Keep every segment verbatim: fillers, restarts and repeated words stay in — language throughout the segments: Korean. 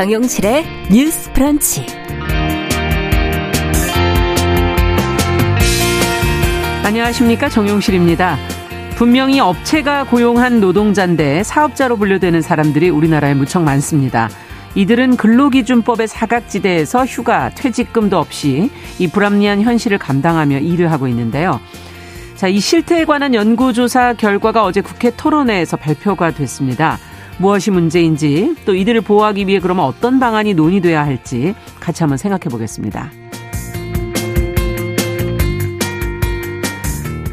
정용실의 뉴스 브런치. 안녕하십니까, 정용실입니다. 분명히 업체가 고용한 노동자인데 사업자로 분류되는 사람들이 우리나라에 무척 많습니다. 이들은 근로기준법의 사각지대에서 휴가, 퇴직금도 없이 이 불합리한 현실을 감당하며 일을 하고 있는데요. 자, 이 실태에 관한 연구조사 결과가 어제 국회 토론회에서 발표가 됐습니다. 무엇이 문제인지, 또 이들을 보호하기 위해 그러면 어떤 방안이 논의돼야 할지 같이 한번 생각해 보겠습니다.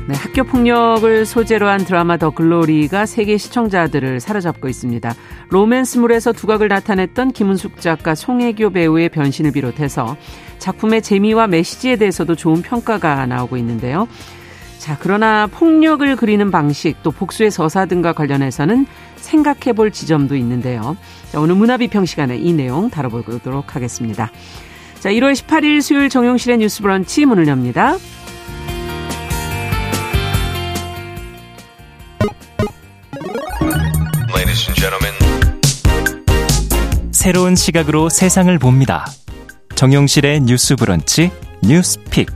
네, 학교 폭력을 소재로 한 드라마 더 글로리가 세계 시청자들을 사로잡고 있습니다. 로맨스물에서 두각을 나타냈던 김은숙 작가, 송혜교 배우의 변신을 비롯해서 작품의 재미와 메시지에 대해서도 좋은 평가가 나오고 있는데요. 자, 그러나 폭력을 그리는 방식, 또 복수의 서사 등과 관련해서는 생각해 볼 지점도 있는데요. 자, 오늘 문화비평 시간에 이 내용 다뤄보도록 하겠습니다. 자, 일월 십팔일 수요일 정용실의 뉴스 브런치 문을 엽니다. Ladies and gentlemen. 새로운 시각으로 세상을 봅니다. 정용실의 뉴스 브런치 뉴스 픽.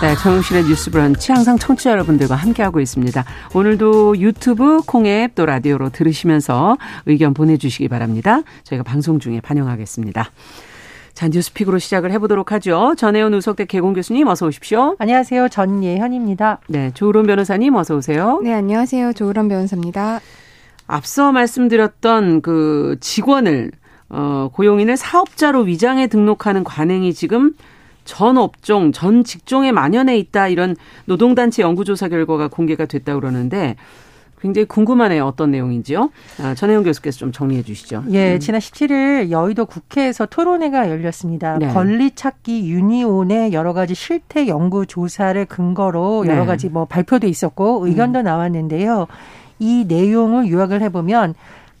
네, 정용실의 뉴스 브런치 항상 청취자 여러분들과 함께하고 있습니다. 오늘도 유튜브, 콩앱, 또 라디오로 들으시면서 의견 보내주시기 바랍니다. 저희가 방송 중에 반영하겠습니다. 자, 뉴스픽으로 시작을 해보도록 하죠. 전혜원 우석대 개공 교수님 어서 오십시오. 안녕하세요. 전예현입니다. 네, 조우론 변호사님 어서 오세요. 네, 안녕하세요. 조우론 변호사입니다. 앞서 말씀드렸던 그 직원을, 어, 고용인을 사업자로 위장해 등록하는 관행이 지금 전 업종, 전 직종에 만연해 있다, 이런 노동단체 연구조사 결과가 공개가 됐다고 그러는데 굉장히 궁금하네요. 어떤 내용인지요? 아, 전혜원 교수께서 좀 정리해 주시죠. 예, 음. 지난 십칠일 여의도 국회에서 토론회가 열렸습니다. 네. 권리찾기 유니온의 여러 가지 실태 연구 조사를 근거로 여러 네. 가지 뭐 발표도 있었고 의견도 음. 나왔는데요. 이 내용을 요약을 해보면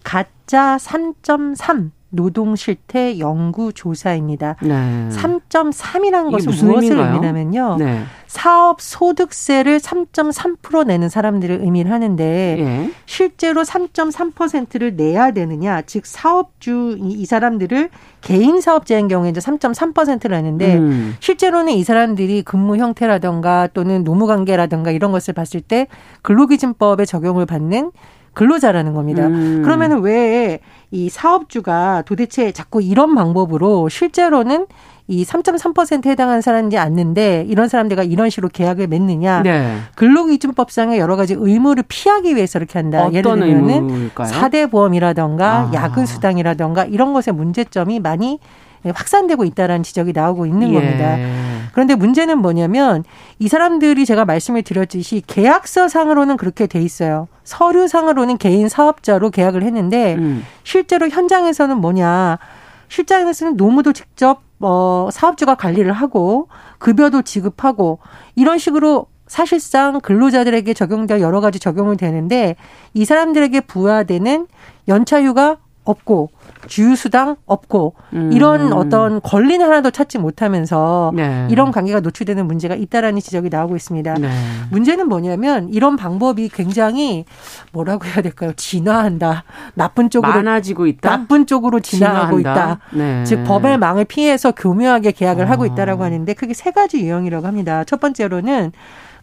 가짜 삼 점 삼. 노동 실태 연구 조사입니다. 네. 삼 점 삼이라는 것은 무엇을 의미인가요? 의미냐면요. 네. 사업 소득세를 삼 점 삼 퍼센트 내는 사람들을 의미를 하는데 네. 실제로 삼 점 삼 퍼센트를 내야 되느냐, 즉 사업주 이 사람들을 개인 사업자인 경우에 이제 삼 점 삼 퍼센트를 내는데 음. 실제로는 이 사람들이 근무 형태라든가 또는 노무 관계라든가 이런 것을 봤을 때 근로기준법에 적용을 받는 근로자라는 겁니다. 음. 그러면 왜 이 사업주가 도대체 자꾸 이런 방법으로 실제로는 이 삼 점 삼 퍼센트에 해당하는 사람인지 아는데 이런 사람들과 이런 식으로 계약을 맺느냐. 네. 근로기준법상의 여러 가지 의무를 피하기 위해서 이렇게 한다. 어떤 예를 들면 의무일까요? 사 대 보험이라든가 아. 야근수당이라든가 이런 것의 문제점이 많이 확산되고 있다라는 지적이 나오고 있는 예. 겁니다. 그런데 문제는 뭐냐면 이 사람들이 제가 말씀을 드렸듯이 계약서상으로는 그렇게 돼 있어요. 서류상으로는 개인 사업자로 계약을 했는데 음. 실제로 현장에서는 뭐냐. 실장에서는 노무도 직접 어, 사업주가 관리를 하고 급여도 지급하고 이런 식으로 사실상 근로자들에게 적용될 여러 가지 적용을 되는데 이 사람들에게 부과되는 연차휴가 없고 주휴수당 없고 이런 음. 어떤 권리는 하나도 찾지 못하면서 네. 이런 관계가 노출되는 문제가 있다라는 지적이 나오고 있습니다. 네. 문제는 뭐냐면 이런 방법이 굉장히 뭐라고 해야 될까요? 진화한다. 나쁜 쪽으로. 많아지고 있다. 나쁜 쪽으로 진화하고 진화한다. 있다. 네. 즉 법의 망을 피해서 교묘하게 계약을 어. 하고 있다라고 하는데 크게 세 가지 유형이라고 합니다. 첫 번째로는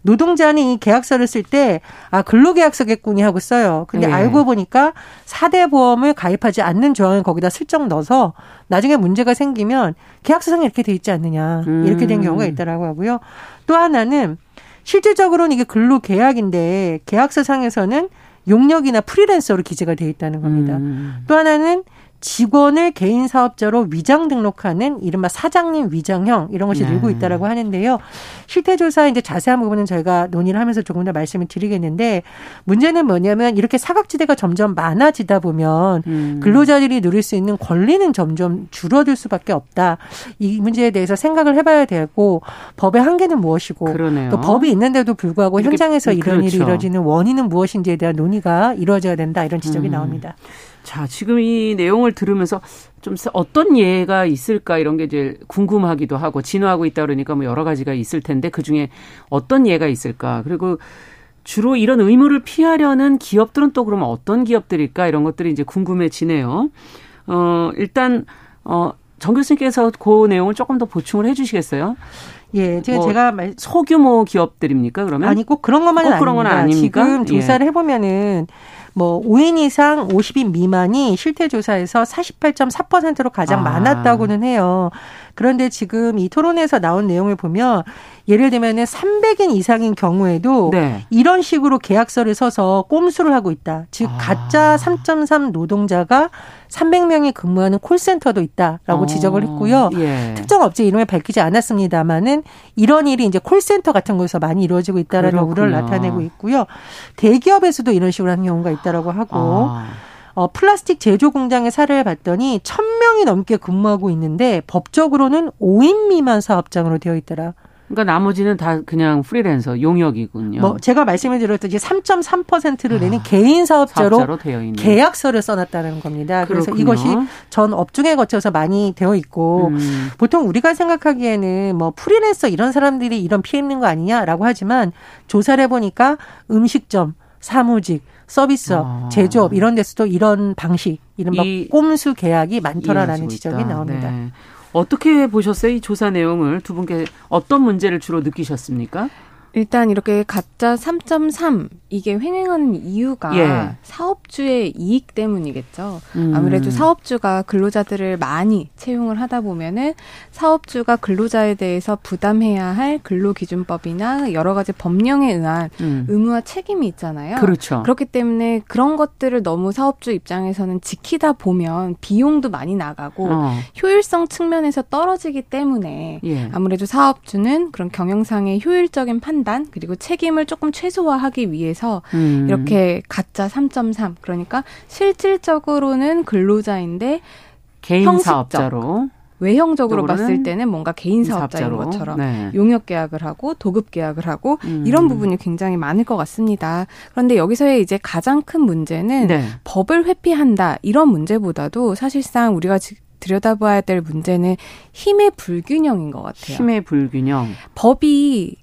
노동자는 이 계약서를 쓸 때 아 근로계약서겠군이 하고 써요. 근데 네. 알고 보니까 사 대 보험을 가입하지 않는 조항을 거기다 슬쩍 넣어서 나중에 문제가 생기면 계약서상 이렇게 돼 있지 않느냐. 음. 이렇게 된 경우가 있다라고 하고요. 또 하나는 실질적으로는 이게 근로계약인데 계약서상에서는 용역이나 프리랜서로 기재가 돼 있다는 겁니다. 음. 또 하나는 직원을 개인 사업자로 위장 등록하는 이른바 사장님 위장형 이런 것이 네. 늘고 있다라고 하는데요. 실태조사 이제 자세한 부분은 저희가 논의를 하면서 조금 더 말씀을 드리겠는데 문제는 뭐냐면 이렇게 사각지대가 점점 많아지다 보면 음. 근로자들이 누릴 수 있는 권리는 점점 줄어들 수밖에 없다. 이 문제에 대해서 생각을 해봐야 되고 법의 한계는 무엇이고 그러네요. 또 법이 있는데도 불구하고 현장에서 이렇게, 이런 그렇죠. 일이 이뤄지는 원인은 무엇인지에 대한 논의가 이루어져야 된다 이런 지적이 음. 나옵니다. 자, 지금 이 내용을 들으면서 좀 어떤 예가 있을까 이런 게 이제 궁금하기도 하고 진화하고 있다 그러니까 뭐 여러 가지가 있을 텐데 그중에 어떤 예가 있을까. 그리고 주로 이런 의무를 피하려는 기업들은 또 그러면 어떤 기업들일까? 이런 것들이 이제 궁금해지네요. 어, 일단 어, 정 교수님께서 그 내용을 조금 더 보충을 해 주시겠어요? 예, 제가 뭐 제가 말... 소규모 기업들입니까? 그러면 아니 꼭 그런 것만은 꼭 그런 건 아닙니다. 지금 조사를 예. 해보면은 뭐 오 인 이상 오십 인 미만이 실태 조사에서 사십팔 점 사 퍼센트로 가장 아. 많았다고는 해요. 그런데 지금 이 토론에서 나온 내용을 보면 예를 들면 삼백 인 이상인 경우에도 네. 이런 식으로 계약서를 써서 꼼수를 하고 있다. 즉 아. 가짜 삼 점 삼 노동자가 삼백 명이 근무하는 콜센터도 있다라고 어. 지적을 했고요. 예. 특정 업체 이름을 밝히지 않았습니다만은 이런 일이 이제 콜센터 같은 곳에서 많이 이루어지고 있다라는 우려를 나타내고 있고요. 대기업에서도 이런 식으로 하는 경우가 있다라고 하고. 아. 어, 플라스틱 제조 공장의 사례를 봤더니 천 명이 넘게 근무하고 있는데 법적으로는 오 인 미만 사업장으로 되어 있더라. 그러니까 나머지는 다 그냥 프리랜서 용역이군요. 뭐 제가 말씀을 드렸듯이 삼 점 삼 퍼센트를 아, 내는 개인 사업자로, 사업자로 되어 있는. 계약서를 써놨다는 겁니다. 그렇군요. 그래서 이것이 전 업종에 거쳐서 많이 되어 있고 음. 보통 우리가 생각하기에는 뭐 프리랜서 이런 사람들이 이런 피해 있는 거 아니냐라고 하지만 조사를 해보니까 음식점, 사무직, 서비스업, 아. 제조업 이런 데서도 이런 방식, 이른바 이, 꼼수 계약이 많더라라는 지적이 있다. 나옵니다. 네. 어떻게 보셨어요? 이 조사 내용을 두 분께 어떤 문제를 주로 느끼셨습니까? 일단 이렇게 가짜 삼 점 삼 이게 횡행하는 이유가 예. 사업주의 이익 때문이겠죠. 음. 아무래도 사업주가 근로자들을 많이 채용을 하다 보면은 사업주가 근로자에 대해서 부담해야 할 근로기준법이나 여러 가지 법령에 의한 음. 의무와 책임이 있잖아요. 그렇죠. 그렇기 때문에 그런 것들을 너무 사업주 입장에서는 지키다 보면 비용도 많이 나가고 어. 효율성 측면에서 떨어지기 때문에 예. 아무래도 사업주는 그런 경영상의 효율적인 판단 그리고 책임을 조금 최소화하기 위해서 음. 이렇게 가짜 삼 점 삼 그러니까 실질적으로는 근로자인데 개인 형식적, 사업자로 외형적으로 봤을 때는 뭔가 개인 사업자인 사업자로. 것처럼 네. 용역 계약을 하고 도급 계약을 하고 음. 이런 부분이 굉장히 많을 것 같습니다. 그런데 여기서의 이제 가장 큰 문제는 네. 법을 회피한다 이런 문제보다도 사실상 우리가 지금 들여다봐야 될 문제는 힘의 불균형인 것 같아요. 힘의 불균형. 법이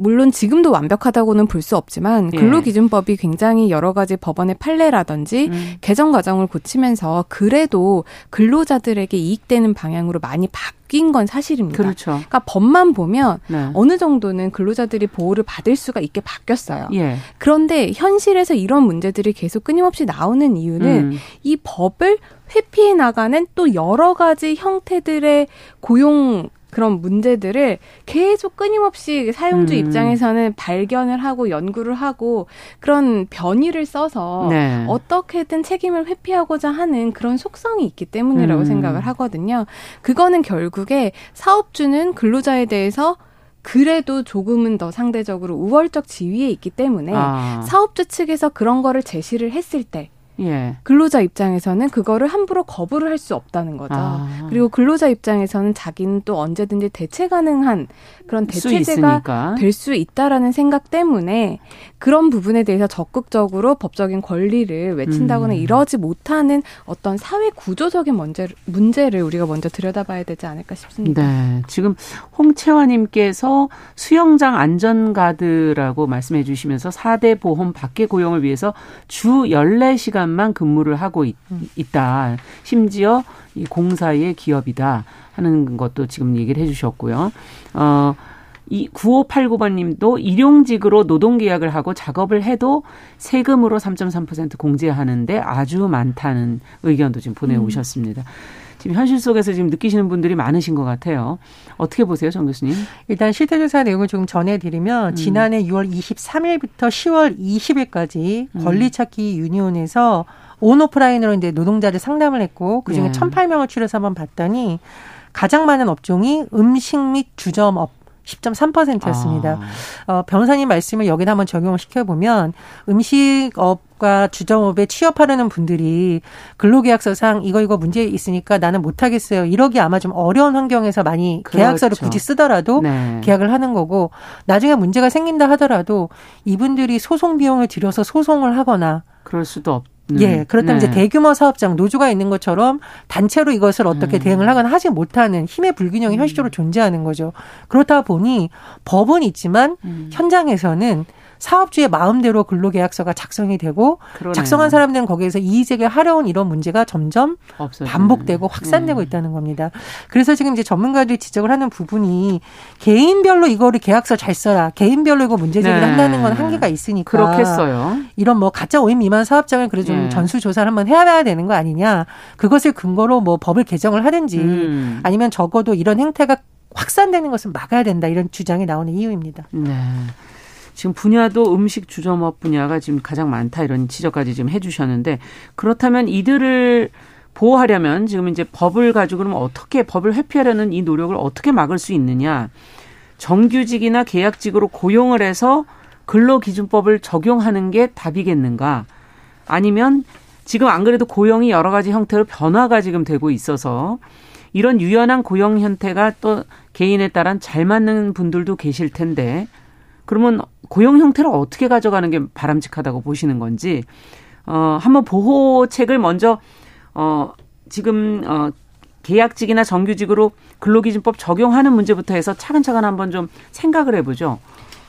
물론 지금도 완벽하다고는 볼 수 없지만 근로기준법이 굉장히 여러 가지 법원의 판례라든지 음. 개정 과정을 고치면서 그래도 근로자들에게 이익되는 방향으로 많이 바뀐 건 사실입니다. 그렇죠. 그러니까 법만 보면 네. 어느 정도는 근로자들이 보호를 받을 수가 있게 바뀌었어요. 예. 그런데 현실에서 이런 문제들이 계속 끊임없이 나오는 이유는 음. 이 법을 회피해 나가는 또 여러 가지 형태들의 고용 그런 문제들을 계속 끊임없이 사용주 음. 입장에서는 발견을 하고 연구를 하고 그런 변이를 써서 네. 어떻게든 책임을 회피하고자 하는 그런 속성이 있기 때문이라고 음. 생각을 하거든요. 그거는 결국에 사업주는 근로자에 대해서 그래도 조금은 더 상대적으로 우월적 지위에 있기 때문에 아. 사업주 측에서 그런 거를 제시를 했을 때 예. 근로자 입장에서는 그거를 함부로 거부를 할 수 없다는 거죠. 아. 그리고 근로자 입장에서는 자기는 또 언제든지 대체 가능한 그런 대체제가 될 수 있다라는 생각 때문에 그런 부분에 대해서 적극적으로 법적인 권리를 외친다거나 음. 이러지 못하는 어떤 사회 구조적인 문제, 문제를 우리가 먼저 들여다봐야 되지 않을까 싶습니다. 네, 지금 홍채화님께서 수영장 안전가드라고 말씀해 주시면서 사 대 보험 밖의 고용을 위해서 주 열네 시간 만 근무를 하고 있, 있다. 심지어 이 공사의 기업이다 하는 것도 지금 얘기를 해주셨고요. 어, 이 구오팔구 번님도 일용직으로 노동계약을 하고 작업을 해도 세금으로 삼 점 삼 퍼센트 공제하는데 아주 많다는 의견도 지금 보내오셨습니다. 음. 지금 현실 속에서 지금 느끼시는 분들이 많으신 것 같아요. 어떻게 보세요, 정 교수님? 일단 실태조사 내용을 조금 전해드리면 음. 지난해 유월 이십삼일부터 시월 이십일까지 음. 권리찾기 유니온에서 온오프라인으로 이제 노동자를 상담을 했고 그중에 예. 천팔 명을 추려서 한번 봤더니 가장 많은 업종이 음식 및 주점업. 십 점 삼 퍼센트였습니다. 아. 어, 변호사님 말씀을 여기다 한번 적용을 시켜보면 음식업과 주점업에 취업하려는 분들이 근로계약서상 이거 이거 문제 있으니까 나는 못하겠어요. 이러기 아마 좀 어려운 환경에서 많이 그렇죠. 계약서를 굳이 쓰더라도 네. 계약을 하는 거고 나중에 문제가 생긴다 하더라도 이분들이 소송 비용을 들여서 소송을 하거나 그럴 수도 없다. 음. 예, 그렇다면 네. 이제 대규모 사업장, 노조가 있는 것처럼 단체로 이것을 어떻게 음. 대응을 하거나 하지 못하는 힘의 불균형이 현실적으로 음. 존재하는 거죠. 그렇다 보니 법은 있지만 음. 현장에서는 사업주의 마음대로 근로계약서가 작성이 되고 그러네요. 작성한 사람들은 거기에서 이의제기를 하려온 이런 문제가 점점 없어지네. 반복되고 확산되고 음. 있다는 겁니다. 그래서 지금 이제 전문가들이 지적을 하는 부분이 개인별로 이거를 계약서 잘 써라. 개인별로 이거 문제제기를 네. 한다는 건 한계가 있으니까. 그렇겠어요. 이런 뭐 가짜 오인 미만 사업장을 그래도 좀 예. 전수조사를 한번 해야 되는 거 아니냐. 그것을 근거로 뭐 법을 개정을 하든지 음. 아니면 적어도 이런 행태가 확산되는 것은 막아야 된다. 이런 주장이 나오는 이유입니다. 네. 지금 분야도 음식 주점업 분야가 지금 가장 많다 이런 지적까지 지금 해 주셨는데 그렇다면 이들을 보호하려면 지금 이제 법을 가지고 그러면 어떻게 법을 회피하려는 이 노력을 어떻게 막을 수 있느냐. 정규직이나 계약직으로 고용을 해서 근로기준법을 적용하는 게 답이겠는가. 아니면 지금 안 그래도 고용이 여러 가지 형태로 변화가 지금 되고 있어서 이런 유연한 고용 형태가 또 개인에 따른 잘 맞는 분들도 계실 텐데 그러면 고용 형태를 어떻게 가져가는 게 바람직하다고 보시는 건지 어, 한번 보호책을 먼저 어, 지금 어, 계약직이나 정규직으로 근로기준법 적용하는 문제부터 해서 차근차근 한번 좀 생각을 해보죠.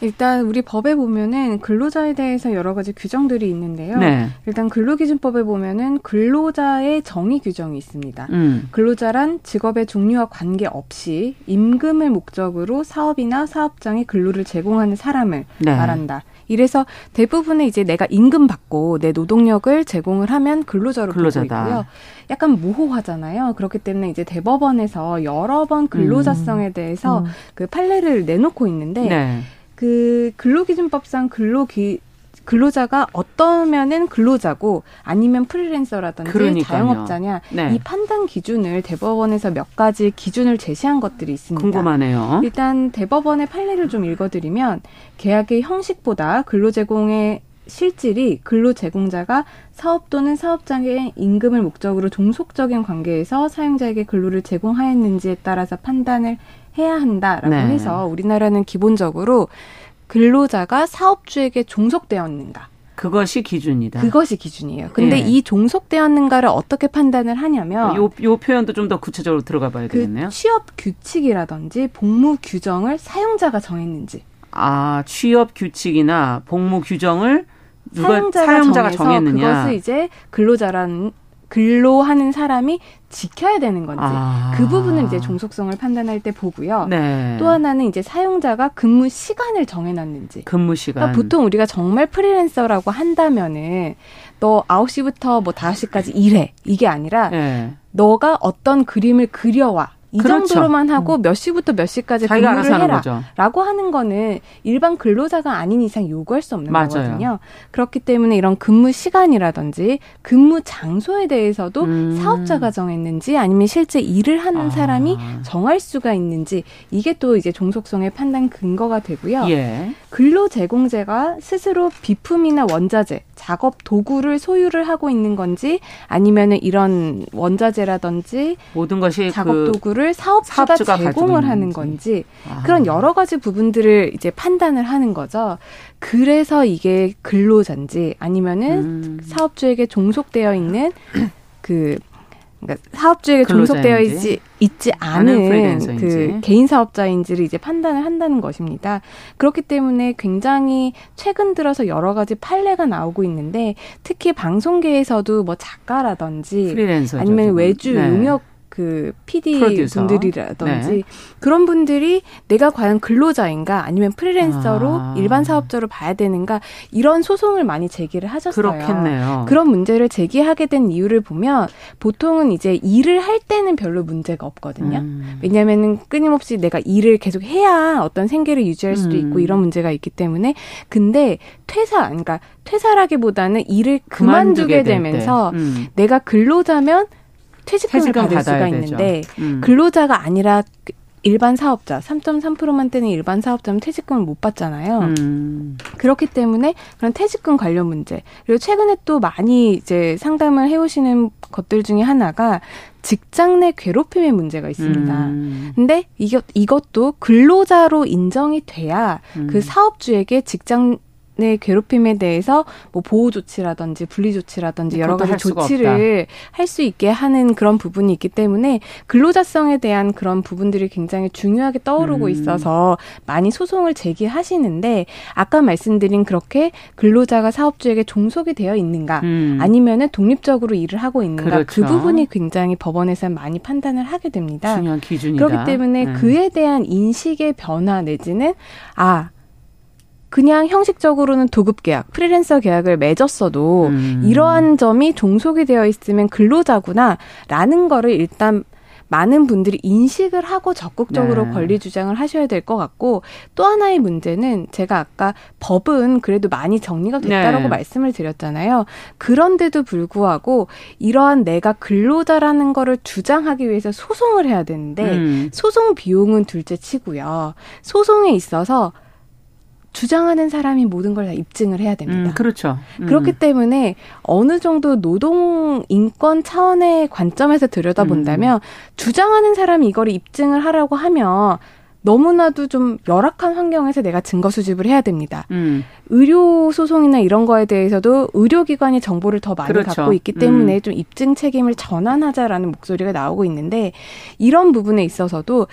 일단 우리 법에 보면은 근로자에 대해서 여러 가지 규정들이 있는데요. 네. 일단 근로기준법에 보면은 근로자의 정의 규정이 있습니다. 음. 근로자란 직업의 종류와 관계없이 임금을 목적으로 사업이나 사업장에 근로를 제공하는 사람을 네. 말한다. 이래서 대부분의 이제 내가 임금 받고 내 노동력을 제공을 하면 근로자로 근로자다. 보고 있고요. 약간 모호하잖아요. 그렇기 때문에 이제 대법원에서 여러 번 근로자성에 음. 대해서 음. 그 판례를 내놓고 있는데 네. 그 근로기준법상 근로기 근로자가 어떠면은 근로자고 아니면 프리랜서라든지 그러니까요. 자영업자냐 네. 이 판단 기준을 대법원에서 몇 가지 기준을 제시한 것들이 있습니다. 궁금하네요. 일단 대법원의 판례를 좀 읽어드리면 계약의 형식보다 근로제공의 실질이 근로제공자가 사업 또는 사업장의 임금을 목적으로 종속적인 관계에서 사용자에게 근로를 제공하였는지에 따라서 판단을 해야 한다라고 네. 해서 우리나라는 기본적으로 근로자가 사업주에게 종속되었는가. 그것이 기준이다. 그것이 기준이에요. 근데 예. 이 종속되었는가를 어떻게 판단을 하냐면 요, 요 표현도 좀 더 구체적으로 들어가 봐야 그 되겠네요. 취업 규칙이라든지 복무 규정을 사용자가 정했는지. 아, 취업 규칙이나 복무 규정을 누가 사용자가, 사용자가 정했느냐. 그것을 이제 근로자라는 근로하는 사람이 지켜야 되는 건지 아. 그 부분은 이제 종속성을 판단할 때 보고요. 네. 또 하나는 이제 사용자가 근무 시간을 정해놨는지. 근무 시간. 그러니까 보통 우리가 정말 프리랜서라고 한다면은 너 아홉 시부터 뭐 다섯 시까지 일해 이게 아니라 네. 너가 어떤 그림을 그려와. 이 그렇죠. 정도로만 하고 몇 시부터 몇 시까지 근무를 해라 라고 하는 거는 일반 근로자가 아닌 이상 요구할 수 없는 맞아요. 거거든요. 그렇기 때문에 이런 근무 시간이라든지 근무 장소에 대해서도 음. 사업자가 정했는지 아니면 실제 일을 하는 아. 사람이 정할 수가 있는지 이게 또 이제 종속성의 판단 근거가 되고요. 예. 근로제공자가 스스로 비품이나 원자재, 작업 도구를 소유를 하고 있는 건지 아니면은 이런 원자재라든지 모든 것이 작업 도구를 그 사업주가, 사업주가 제공을 하는 건지 아. 그런 여러 가지 부분들을 이제 판단을 하는 거죠. 그래서 이게 근로자인지 아니면은 음. 사업주에게 종속되어 있는 그 그러니까 사업주에게 종속되어 있지, 있지 않은 그 개인 사업자인지를 이제 판단을 한다는 것입니다. 그렇기 때문에 굉장히 최근 들어서 여러 가지 판례가 나오고 있는데 특히 방송계에서도 뭐 작가라든지 프리랜서죠, 아니면 외주 네. 용역 그 피디 프로듀서. 분들이라든지 네. 그런 분들이 내가 과연 근로자인가 아니면 프리랜서로 아. 일반 사업자로 봐야 되는가 이런 소송을 많이 제기를 하셨어요. 그렇겠네요. 그런 문제를 제기하게 된 이유를 보면 보통은 이제 일을 할 때는 별로 문제가 없거든요. 음. 왜냐하면 끊임없이 내가 일을 계속 해야 어떤 생계를 유지할 수도 음. 있고 이런 문제가 있기 때문에 근데 퇴사, 그러니까 퇴사라기보다는 일을 그만두게, 그만두게 되면서 음. 내가 근로자면 퇴직금을, 퇴직금을 받을 수가 있는데 음. 근로자가 아니라 일반 사업자, 삼 점 삼 퍼센트만 떼는 일반 사업자는 퇴직금을 못 받잖아요. 음. 그렇기 때문에 그런 퇴직금 관련 문제. 그리고 최근에 또 많이 이제 상담을 해오시는 것들 중에 하나가 직장 내 괴롭힘의 문제가 있습니다. 음. 근데 이것, 이것도 근로자로 인정이 돼야 음. 그 사업주에게 직장 의 괴롭힘에 대해서 뭐 보호 조치라든지 분리 조치라든지 여러 가지 조치를 할 수 있게 하는 그런 부분이 있기 때문에 근로자성에 대한 그런 부분들이 굉장히 중요하게 떠오르고 음. 있어서 많이 소송을 제기하시는데, 아까 말씀드린 그렇게 근로자가 사업주에게 종속이 되어 있는가 음. 아니면은 독립적으로 일을 하고 있는가, 그렇죠. 그 부분이 굉장히 법원에서는 많이 판단을 하게 됩니다. 중요한 기준이다. 그렇기 때문에 음. 그에 대한 인식의 변화 내지는 아 그냥 형식적으로는 도급 계약, 프리랜서 계약을 맺었어도 음. 이러한 점이 종속이 되어 있으면 근로자구나라는 거를 일단 많은 분들이 인식을 하고 적극적으로 네. 권리 주장을 하셔야 될 것 같고, 또 하나의 문제는 제가 아까 법은 그래도 많이 정리가 됐다라고 네. 말씀을 드렸잖아요. 그런데도 불구하고 이러한 내가 근로자라는 거를 주장하기 위해서 소송을 해야 되는데 음. 소송 비용은 둘째 치고요. 소송에 있어서 주장하는 사람이 모든 걸 다 입증을 해야 됩니다. 음, 그렇죠. 음. 그렇기 때문에 어느 정도 노동 인권 차원의 관점에서 들여다본다면 음. 주장하는 사람이 이걸 입증을 하라고 하면 너무나도 좀 열악한 환경에서 내가 증거 수집을 해야 됩니다. 음. 의료 소송이나 이런 거에 대해서도 의료기관이 정보를 더 많이 그렇죠. 갖고 있기 때문에 음. 좀 입증 책임을 전환하자라는 목소리가 나오고 있는데, 이런 부분에 있어서도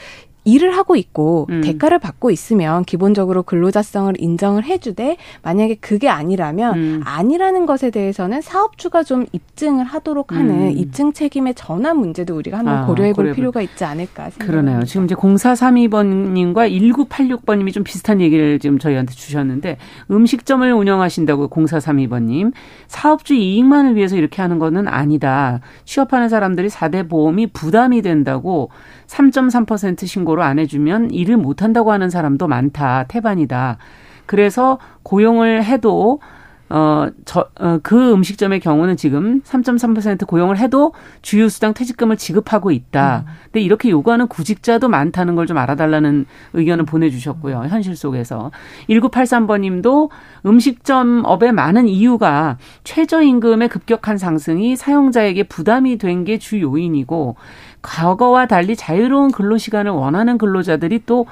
일을 하고 있고 음. 대가를 받고 있으면 기본적으로 근로자성을 인정을 해주되, 만약에 그게 아니라면 음. 아니라는 것에 대해서는 사업주가 좀 입증을 하도록 음. 하는 입증 책임의 전환 문제도 우리가 한번 아, 고려해 볼 필요가 있지 않을까 생각합니다. 그러네요. 지금 이제 공사삼이 번님과 일구팔육 번님이 좀 비슷한 얘기를 지금 저희한테 주셨는데, 음식점을 운영하신다고 공사삼이 번님, 사업주 이익만을 위해서 이렇게 하는 거는 아니다. 취업하는 사람들이 사 대 보험이 부담이 된다고 삼 점 삼 퍼센트 신고 안 해주면 일을 못한다고 하는 사람도 많다. 태반이다. 그래서 고용을 해도 어, 저, 어, 그 음식점의 경우는 지금 삼 점 삼 퍼센트 고용을 해도 주휴수당 퇴직금을 지급하고 있다. 음. 근데 이렇게 요구하는 구직자도 많다는 걸 좀 알아달라는 의견을 보내주셨고요. 음. 현실 속에서. 일구팔삼 번님도 음식점 업의 많은 이유가 최저임금의 급격한 상승이 사용자에게 부담이 된 게 주 요인이고, 과거와 달리 자유로운 근로시간을 원하는 근로자들이 또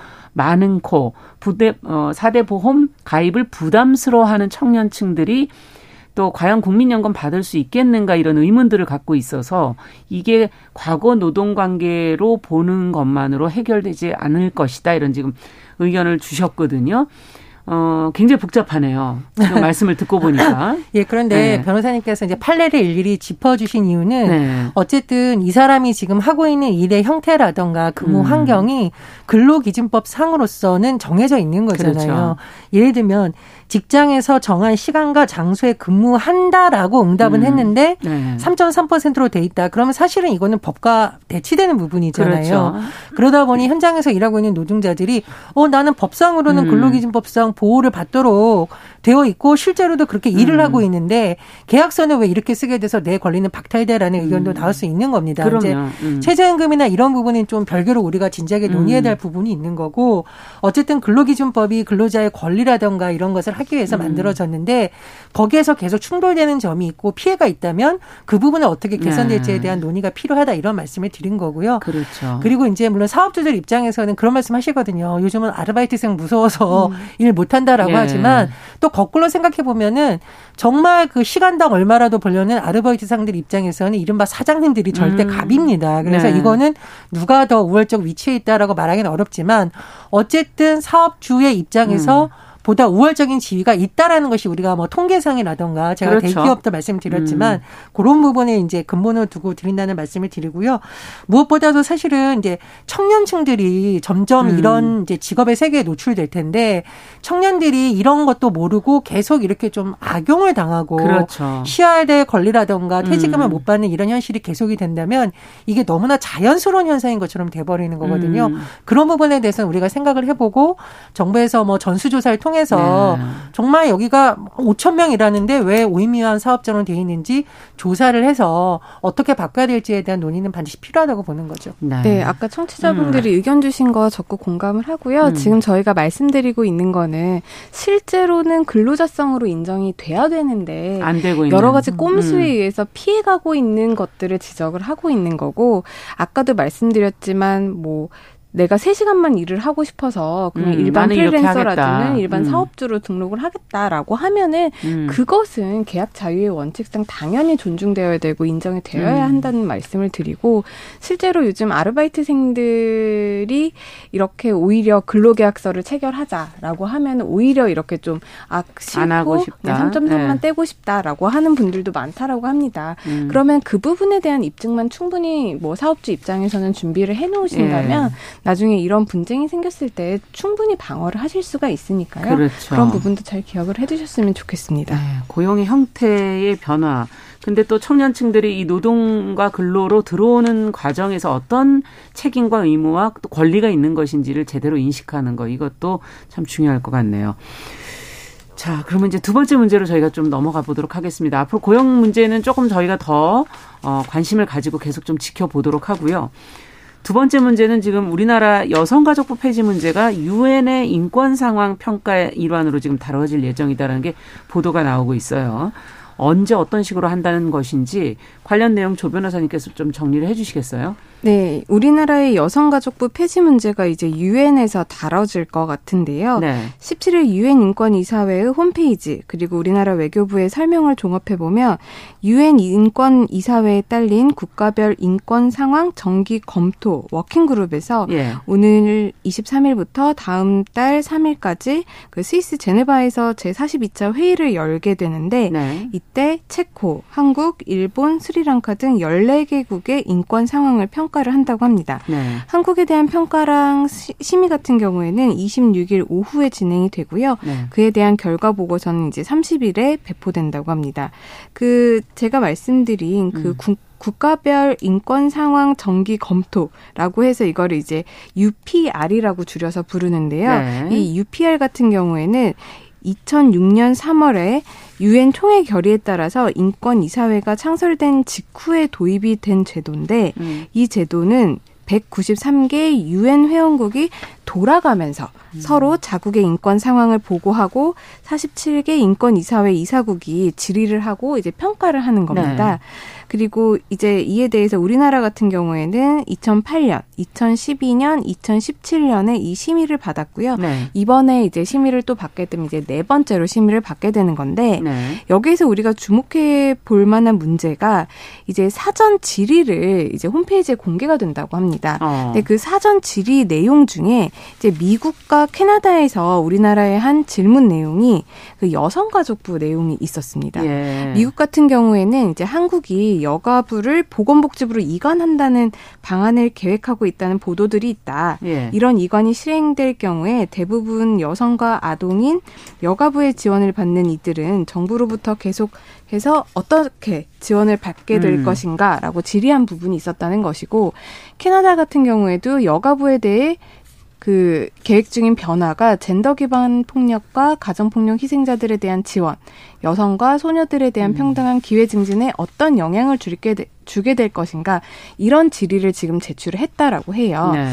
많은 코, 부대, 어, 사 대 보험 가입을 부담스러워하는 청년층들이 또 과연 국민연금 받을 수 있겠는가, 이런 의문들을 갖고 있어서 이게 과거 노동관계로 보는 것만으로 해결되지 않을 것이다, 이런 지금 의견을 주셨거든요. 어, 굉장히 복잡하네요. 지금 말씀을 듣고 보니까. 예, 그런데 네. 변호사님께서 이제 판례를 일일이 짚어주신 이유는 네. 어쨌든 이 사람이 지금 하고 있는 일의 형태라든가 근무 음. 환경이 근로기준법 상으로서는 정해져 있는 거잖아요. 그렇죠. 예를 들면 직장에서 정한 시간과 장소에 근무한다라고 응답은 음. 했는데 네. 삼 점 삼 퍼센트로 돼 있다. 그러면 사실은 이거는 법과 대치되는 부분이잖아요. 그렇죠. 그러다 보니 현장에서 일하고 있는 노동자들이 어, 나는 법상으로는 음. 근로기준법상 보호를 받도록 되어 있고 실제로도 그렇게 음. 일을 하고 있는데 계약서는 왜 이렇게 쓰게 돼서 내 권리는 박탈돼라는 의견도 음. 나올 수 있는 겁니다. 그럼요. 이제 음. 최저임금이나 이런 부분은 좀 별개로 우리가 진지하게 논의해야 될 음. 부분이 있는 거고, 어쨌든 근로기준법이 근로자의 권리라든가 이런 것을 하기 위해서 음. 만들어졌는데 거기에서 계속 충돌되는 점이 있고 피해가 있다면 그 부분은 어떻게 개선될지에 대한 논의가 필요하다, 이런 말씀을 드린 거고요. 그렇죠. 그리고 이제 물론 사업주들 입장에서는 그런 말씀 하시거든요. 요즘은 아르바이트생 무서워서 음. 일 못한다라고 예. 하지만 또 거꾸로 생각해보면은 정말 그 시간당 얼마라도 벌려는 아르바이트상들 입장에서는 이른바 사장님들이 절대 음. 갑입니다. 그래서 네. 이거는 누가 더 우월적 위치에 있다라고 말하기는 어렵지만 어쨌든 사업주의 입장에서 음. 보다 우월적인 지위가 있다라는 것이 우리가 뭐 통계상이라든가 제가 그렇죠. 대기업도 말씀드렸지만 음. 그런 부분에 이제 근본을 두고 드린다는 말씀을 드리고요. 무엇보다도 사실은 이제 청년층들이 점점 음. 이런 이제 직업의 세계에 노출될 텐데 청년들이 이런 것도 모르고 계속 이렇게 좀 악용을 당하고 그렇죠. 시야의 권리라든가 퇴직금을 음. 못 받는 이런 현실이 계속이 된다면 이게 너무나 자연스러운 현상인 것처럼 돼버리는 거거든요. 음. 그런 부분에 대해서는 우리가 생각을 해보고 정부에서 뭐 전수조사를 통 해서 네. 정말 여기가 오천 명 일하는데 왜 오미한 사업자로 되어 있는지 조사를 해서 어떻게 바꿔야 될지에 대한 논의는 반드시 필요하다고 보는 거죠. 네, 네 아까 청취자분들이 음. 의견 주신 거 적극 공감을 하고요. 음. 지금 저희가 말씀드리고 있는 거는 실제로는 근로자성으로 인정이 돼야 되는데 안 되고 있는. 여러 가지 꼼수에 음. 의해서 피해가고 있는 것들을 지적을 하고 있는 거고, 아까도 말씀드렸지만 뭐 내가 세 시간만 일을 하고 싶어서 그냥 음, 일반 프리랜서라든지 일반 음. 사업주로 등록을 하겠다라고 하면은 음. 그것은 계약 자유의 원칙상 당연히 존중되어야 되고 인정이 되어야 음. 한다는 말씀을 드리고, 실제로 요즘 아르바이트생들이 이렇게 오히려 근로계약서를 체결하자라고 하면 오히려 이렇게 좀 아, 안 하고 싶다. 삼 점 삼만 네. 떼고 싶다라고 하는 분들도 많다라고 합니다. 음. 그러면 그 부분에 대한 입증만 충분히 뭐 사업주 입장에서는 준비를 해놓으신다면 예. 나중에 이런 분쟁이 생겼을 때 충분히 방어를 하실 수가 있으니까요. 그렇죠. 그런 부분도 잘 기억을 해두셨으면 좋겠습니다. 네, 고용의 형태의 변화. 근데 또 청년층들이 이 노동과 근로로 들어오는 과정에서 어떤 책임과 의무와 또 권리가 있는 것인지를 제대로 인식하는 거, 이것도 참 중요할 것 같네요. 자, 그러면 이제 두 번째 문제로 저희가 좀 넘어가 보도록 하겠습니다. 앞으로 고용 문제는 조금 저희가 더 어, 관심을 가지고 계속 좀 지켜보도록 하고요. 두 번째 문제는 지금 우리나라 여성가족부 폐지 문제가 유엔의 인권상황 평가의 일환으로 지금 다뤄질 예정이다라는 게 보도가 나오고 있어요. 언제 어떤 식으로 한다는 것인지 관련 내용 조 변호사님께서 좀 정리를 해 주시겠어요? 네. 우리나라의 여성가족부 폐지 문제가 이제 유엔에서 다뤄질 것 같은데요. 네. 십칠 일 유엔 인권이사회의 홈페이지 그리고 우리나라 외교부의 설명을 종합해보면 유엔 인권이사회에 딸린 국가별 인권상황 정기검토 워킹그룹에서 네. 오늘 이십삼 일부터 다음 달 삼 일까지 그 스위스 제네바에서 제사십이 차 회의를 열게 되는데 네. 이때 체코, 한국, 일본, 스리랑카 등 열네 개국의 인권 상황을 평가를 한다고 합니다. 네. 한국에 대한 평가랑 심의 같은 경우에는 이십육 일 오후에 진행이 되고요. 네. 그에 대한 결과 보고서는 이제 삼십 일에 배포된다고 합니다. 그 제가 말씀드린 그 음. 국 국가별 인권 상황 정기 검토라고 해서 이걸 이제 유피알이라고 줄여서 부르는데요. 네. 이 유피알 같은 경우에는 이천육 년 삼월에 유엔 총회 결의에 따라서 인권이사회가 창설된 직후에 도입이 된 제도인데 음. 이 제도는 백구십삼 개 유엔 회원국이 돌아가면서 음. 서로 자국의 인권 상황을 보고하고 사십칠 개 인권이사회 이사국이 질의를 하고 이제 평가를 하는 겁니다. 네. 그리고 이제 이에 대해서 우리나라 같은 경우에는 이천팔 년, 이천십이 년, 이천십칠 년에 이 심의를 받았고요. 네. 이번에 이제 심의를 또 받게 되면 이제 네 번째로 심의를 받게 되는 건데 네. 여기에서 우리가 주목해 볼 만한 문제가 이제 사전 질의를 이제 홈페이지에 공개가 된다고 합니다. 어. 근데 그 사전 질의 내용 중에 이제 미국과 캐나다에서 우리나라에 한 질문 내용이 그 여성가족부 내용이 있었습니다. 예. 미국 같은 경우에는 이제 한국이 여가부를 보건복지부로 이관한다는 방안을 계획하고 있다는 보도들이 있다. 예. 이런 이관이 실행될 경우에 대부분 여성과 아동인 여가부의 지원을 받는 이들은 정부로부터 계속해서 어떻게 지원을 받게 될 음. 것인가라고 질의한 부분이 있었다는 것이고, 캐나다 같은 경우에도 여가부에 대해 그 계획 중인 변화가 젠더 기반 폭력과 가정폭력 희생자들에 대한 지원, 여성과 소녀들에 대한 음. 평등한 기회 증진에 어떤 영향을 줄게 되, 주게 될 것인가, 이런 질의를 지금 제출을 했다라고 해요. 네.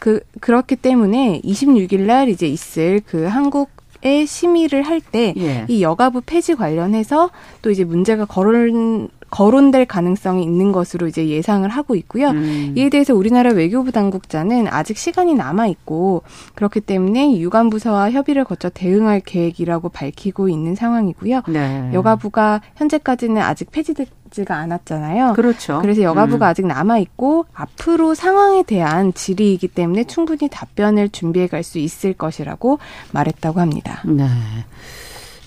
그 그렇기 때문에 이십육 일 날 이제 있을 그 한국 에 심의를 할 때 이 예. 여가부 폐지 관련해서 또 이제 문제가 거론 거론될 가능성이 있는 것으로 이제 예상을 하고 있고요. 음. 이에 대해서 우리나라 외교부 당국자는 아직 시간이 남아 있고 그렇기 때문에 유관부서와 협의를 거쳐 대응할 계획이라고 밝히고 있는 상황이고요. 네. 여가부가 현재까지는 아직 폐지되지가 않았잖아요. 그렇죠. 그래서 여가부가 음. 아직 남아 있고 앞으로 상황에 대한 질의이기 때문에 충분히 답변을 준비해 갈 수 있을 것이라고 말했다고 합니다. 네.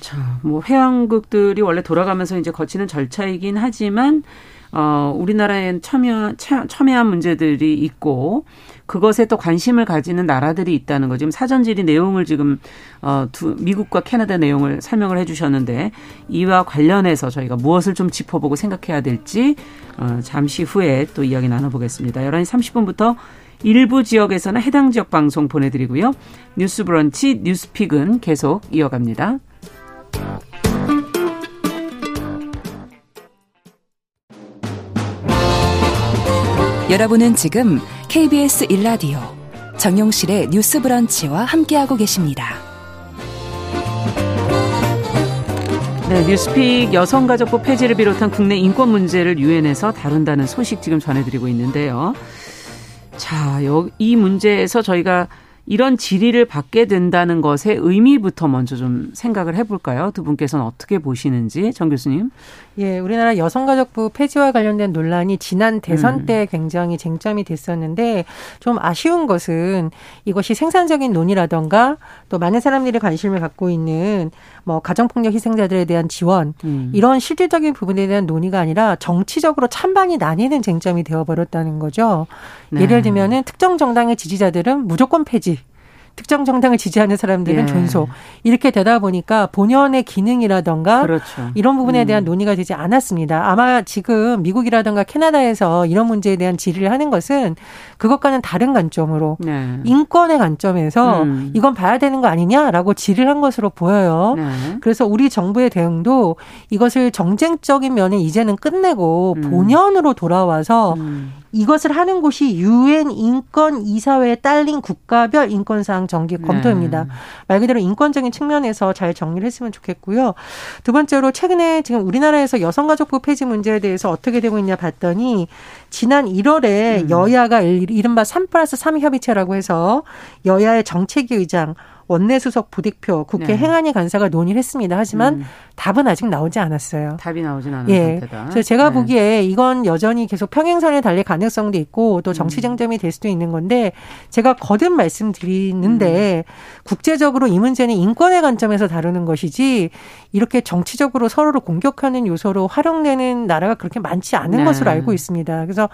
자, 뭐 회원국들이 원래 돌아가면서 이제 거치는 절차이긴 하지만 어, 우리나라엔 첨예, 첨예한 문제들이 있고 그것에 또 관심을 가지는 나라들이 있다는 거. 지금 사전 질의 내용을 지금 어, 두, 미국과 캐나다 내용을 설명을 해 주셨는데 이와 관련해서 저희가 무엇을 좀 짚어보고 생각해야 될지 어, 잠시 후에 또 이야기 나눠보겠습니다. 열한 시 삼십 분부터 일부 지역에서는 해당 지역 방송 보내드리고요. 뉴스 브런치, 뉴스픽은 계속 이어갑니다. 여러분은 지금 케이비에스 일 라디오 정용실의 뉴스 브런치와 함께하고 계십니다. 네, 뉴스픽 여성가족부 폐지를 비롯한 국내 인권 문제를 유엔에서 다룬다는 소식 지금 전해드리고 있는데요. 자, 여기, 이 문제에서 저희가 이런 질의를 받게 된다는 것의 의미부터 먼저 좀 생각을 해볼까요? 두 분께서는 어떻게 보시는지, 정 교수님. 예, 우리나라 여성가족부 폐지와 관련된 논란이 지난 대선 음. 때 굉장히 쟁점이 됐었는데, 좀 아쉬운 것은 이것이 생산적인 논의라던가 또 많은 사람들이 관심을 갖고 있는 뭐 가정폭력 희생자들에 대한 지원, 음. 이런 실질적인 부분에 대한 논의가 아니라 정치적으로 찬반이 나뉘는 쟁점이 되어버렸다는 거죠. 네. 예를 들면은 특정 정당의 지지자들은 무조건 폐지, 특정 정당을 지지하는 사람들은 예. 존속, 이렇게 되다 보니까 본연의 기능이라든가 그렇죠. 이런 부분에 대한 음. 논의가 되지 않았습니다. 아마 지금 미국이라든가 캐나다에서 이런 문제에 대한 질의를 하는 것은 그것과는 다른 관점으로 네. 인권의 관점에서 음. 이건 봐야 되는 거 아니냐라고 질의를 한 것으로 보여요. 네. 그래서 우리 정부의 대응도 이것을 정쟁적인 면은 이제는 끝내고 음. 본연으로 돌아와서 음. 이것을 하는 곳이 유엔 인권 이사회에 딸린 국가별 인권사항 정기 검토입니다. 네. 말 그대로 인권적인 측면에서 잘 정리를 했으면 좋겠고요. 두 번째로 최근에 지금 우리나라에서 여성가족부 폐지 문제에 대해서 어떻게 되고 있냐 봤더니 지난 일월에 음. 여야가 이른바 삼 플러스 삼 협의체라고 해서 여야의 정책위 의장, 원내수석 부대표, 국회 네. 행안위 간사가 논의를 했습니다. 하지만 음. 답은 아직 나오지 않았어요. 답이 나오진 않은 예. 상태다. 그래서 제가 네. 보기에 이건 여전히 계속 평행선에 달릴 가능성도 있고 또 정치 쟁점이 될 수도 있는 건데, 제가 거듭 말씀드리는데 음. 국제적으로 이 문제는 인권의 관점에서 다루는 것이지 이렇게 정치적으로 서로를 공격하는 요소로 활용되는 나라가 그렇게 많지 않은 네. 것으로 알고 있습니다. 그래서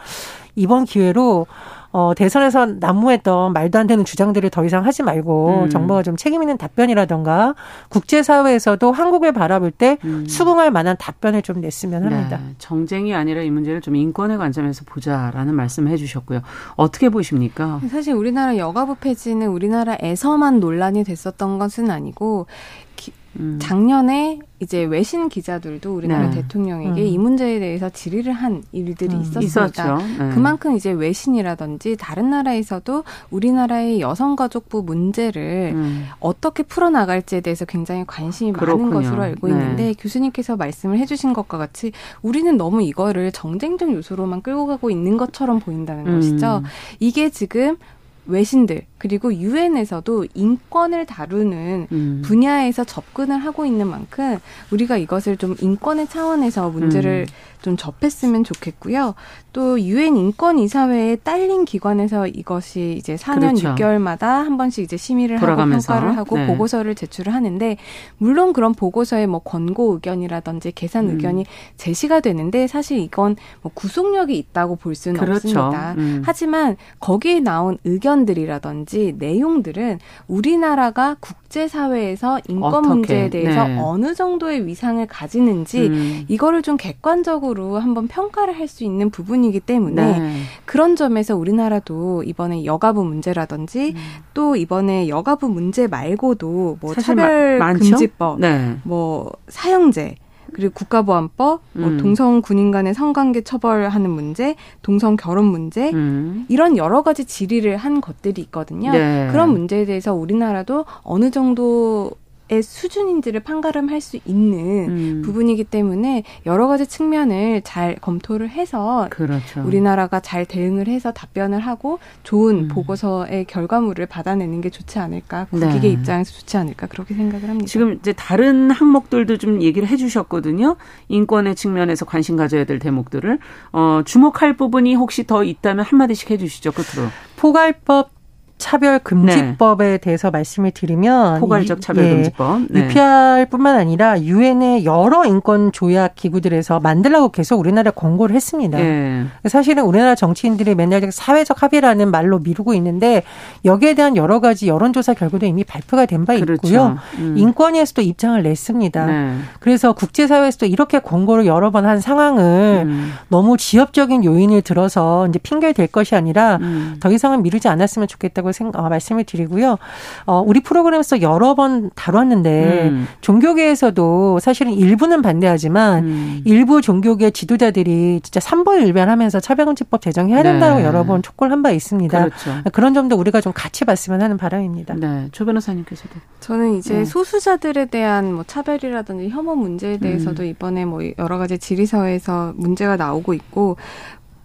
이번 기회로 어, 대선에서 난무했던 말도 안 되는 주장들을 더 이상 하지 말고 음. 정부가 좀 책임 있는 답변이라든가 국제사회에서도 한국을 바라볼 때 음. 수긍할 만한 답변을 좀 냈으면 합니다. 네, 정쟁이 아니라 이 문제를 좀 인권의 관점에서 보자라는 말씀을 해주셨고요. 어떻게 보십니까? 사실 우리나라 여가부 폐지는 우리나라에서만 논란이 됐었던 것은 아니고 기, 음. 작년에 이제 외신 기자들도 우리나라 네. 대통령에게 음. 이 문제에 대해서 질의를 한 일들이 음. 있었습니다. 네. 그만큼 이제 외신이라든지 다른 나라에서도 우리나라의 여성가족부 문제를 음. 어떻게 풀어나갈지에 대해서 굉장히 관심이 그렇군요. 많은 것으로 알고 네. 있는데, 교수님께서 말씀을 해주신 것과 같이 우리는 너무 이거를 정쟁적 요소로만 끌고 가고 있는 것처럼 보인다는 음. 것이죠. 이게 지금 외신들 그리고 유엔에서도 인권을 다루는 음. 분야에서 접근을 하고 있는 만큼 우리가 이것을 좀 인권의 차원에서 문제를 음. 좀 접했으면 좋겠고요. 또 유엔 인권 이사회에 딸린 기관에서 이것이 이제 사 년 그렇죠. 육 개월마다 한 번씩 이제 심의를 돌아가면서. 하고 평가를 하고 네. 보고서를 제출을 하는데, 물론 그런 보고서에 뭐 권고 의견이라든지 개선 의견이 음. 제시가 되는데 사실 이건 뭐 구속력이 있다고 볼 수는 그렇죠. 없습니다. 음. 하지만 거기에 나온 의견들이라든지 내용들은 우리나라가 국제사회에서 인권 어떻게? 문제에 대해서 네. 어느 정도의 위상을 가지는지 음. 이거를 좀 객관적으로 한번 평가를 할 수 있는 부분이기 때문에 네. 그런 점에서 우리나라도 이번에 여가부 문제라든지 음. 또 이번에 여가부 문제 말고도 뭐 차별금지법, 네. 뭐 사형제, 그리고 국가보안법, 뭐 음. 동성 군인 간의 성관계 처벌하는 문제, 동성 결혼 문제 음. 이런 여러 가지 질의를 한 것들이 있거든요. 네. 그런 문제에 대해서 우리나라도 어느 정도 의 수준인지를 판가름할 수 있는 음. 부분이기 때문에 여러 가지 측면을 잘 검토를 해서 그렇죠. 우리나라가 잘 대응을 해서 답변을 하고 좋은 음. 보고서의 결과물을 받아내는 게 좋지 않을까, 국익의 네. 입장에서 좋지 않을까, 그렇게 생각을 합니다. 지금 이제 다른 항목들도 좀 얘기를 해주셨거든요. 인권의 측면에서 관심 가져야 될 대목들을 어, 주목할 부분이 혹시 더 있다면 한마디씩 해주시죠. 끝으로 포괄법 차별금지법에 네. 대해서 말씀을 드리면, 포괄적 차별금지법. 예, 네. 유피알뿐만 아니라 유엔의 여러 인권 조약 기구들에서 만들라고 계속 우리나라 권고를 했습니다. 네. 사실은 우리나라 정치인들이 맨날 사회적 합의라는 말로 미루고 있는데 여기에 대한 여러 가지 여론조사 결과도 이미 발표가 된 바 그렇죠. 있고요. 음. 인권위에서도 입장을 냈습니다. 네. 그래서 국제사회에서도 이렇게 권고를 여러 번 한 상황을 음. 너무 지엽적인 요인을 들어서 이제 핑계를 댈 것이 아니라 음. 더 이상은 미루지 않았으면 좋겠다고 말씀을 드리고요. 어, 우리 프로그램에서 여러 번 다뤘는데 음. 종교계에서도 사실은 일부는 반대하지만 음. 일부 종교계 지도자들이 진짜 삼보일변하면서 차별금지법 제정해야 된다고 네. 여러 번 촉구를 한 바 있습니다. 그렇죠. 그런 점도 우리가 좀 같이 봤으면 하는 바람입니다. 네, 조 변호사님께서도. 저는 이제 네. 소수자들에 대한 뭐 차별이라든지 혐오 문제에 대해서도 음. 이번에 뭐 여러 가지 질의서에서 문제가 나오고 있고,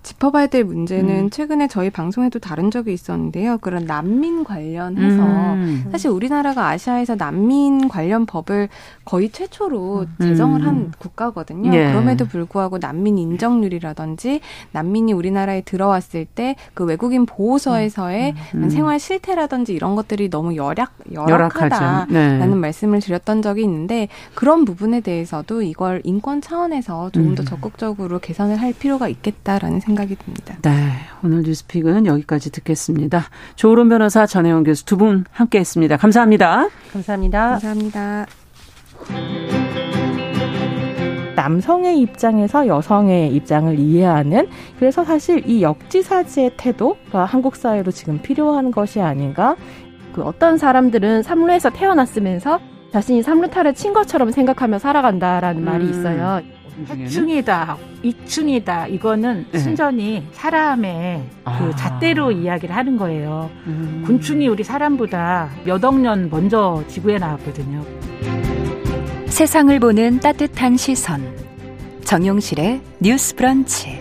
짚어봐야 될 문제는 음. 최근에 저희 방송에도 다룬 적이 있었는데요. 그런 난민 관련해서 음. 사실 우리나라가 아시아에서 난민 관련 법을 거의 최초로 제정을 음. 한 국가거든요. 예. 그럼에도 불구하고 난민 인정률이라든지 난민이 우리나라에 들어왔을 때 그 외국인 보호서에서의 음. 음. 생활 실태라든지 이런 것들이 너무 열악, 열악하다라는 네. 말씀을 드렸던 적이 있는데 그런 부분에 대해서도 이걸 인권 차원에서 조금 음. 더 적극적으로 개선을 할 필요가 있겠다라는 생각입니다. 생각이 듭니다. 네, 오늘 뉴스픽은 여기까지 듣겠습니다. 조우론 변호사, 전혜원 교수 두 분 함께했습니다. 감사합니다. 감사합니다. 감사합니다. 남성의 입장에서 여성의 입장을 이해하는, 그래서 사실 이 역지사지의 태도가 한국 사회로 지금 필요한 것이 아닌가. 그 어떤 사람들은 삼루에서 태어났으면서 자신이 삼루타를 친 것처럼 생각하며 살아간다라는 음. 말이 있어요. 해충이다, 이충이다, 이거는 네. 순전히 사람의 아. 그 잣대로 이야기를 하는 거예요. 음. 곤충이 우리 사람보다 몇 억 년 먼저 지구에 나왔거든요. 세상을 보는 따뜻한 시선, 정용실의 뉴스 브런치.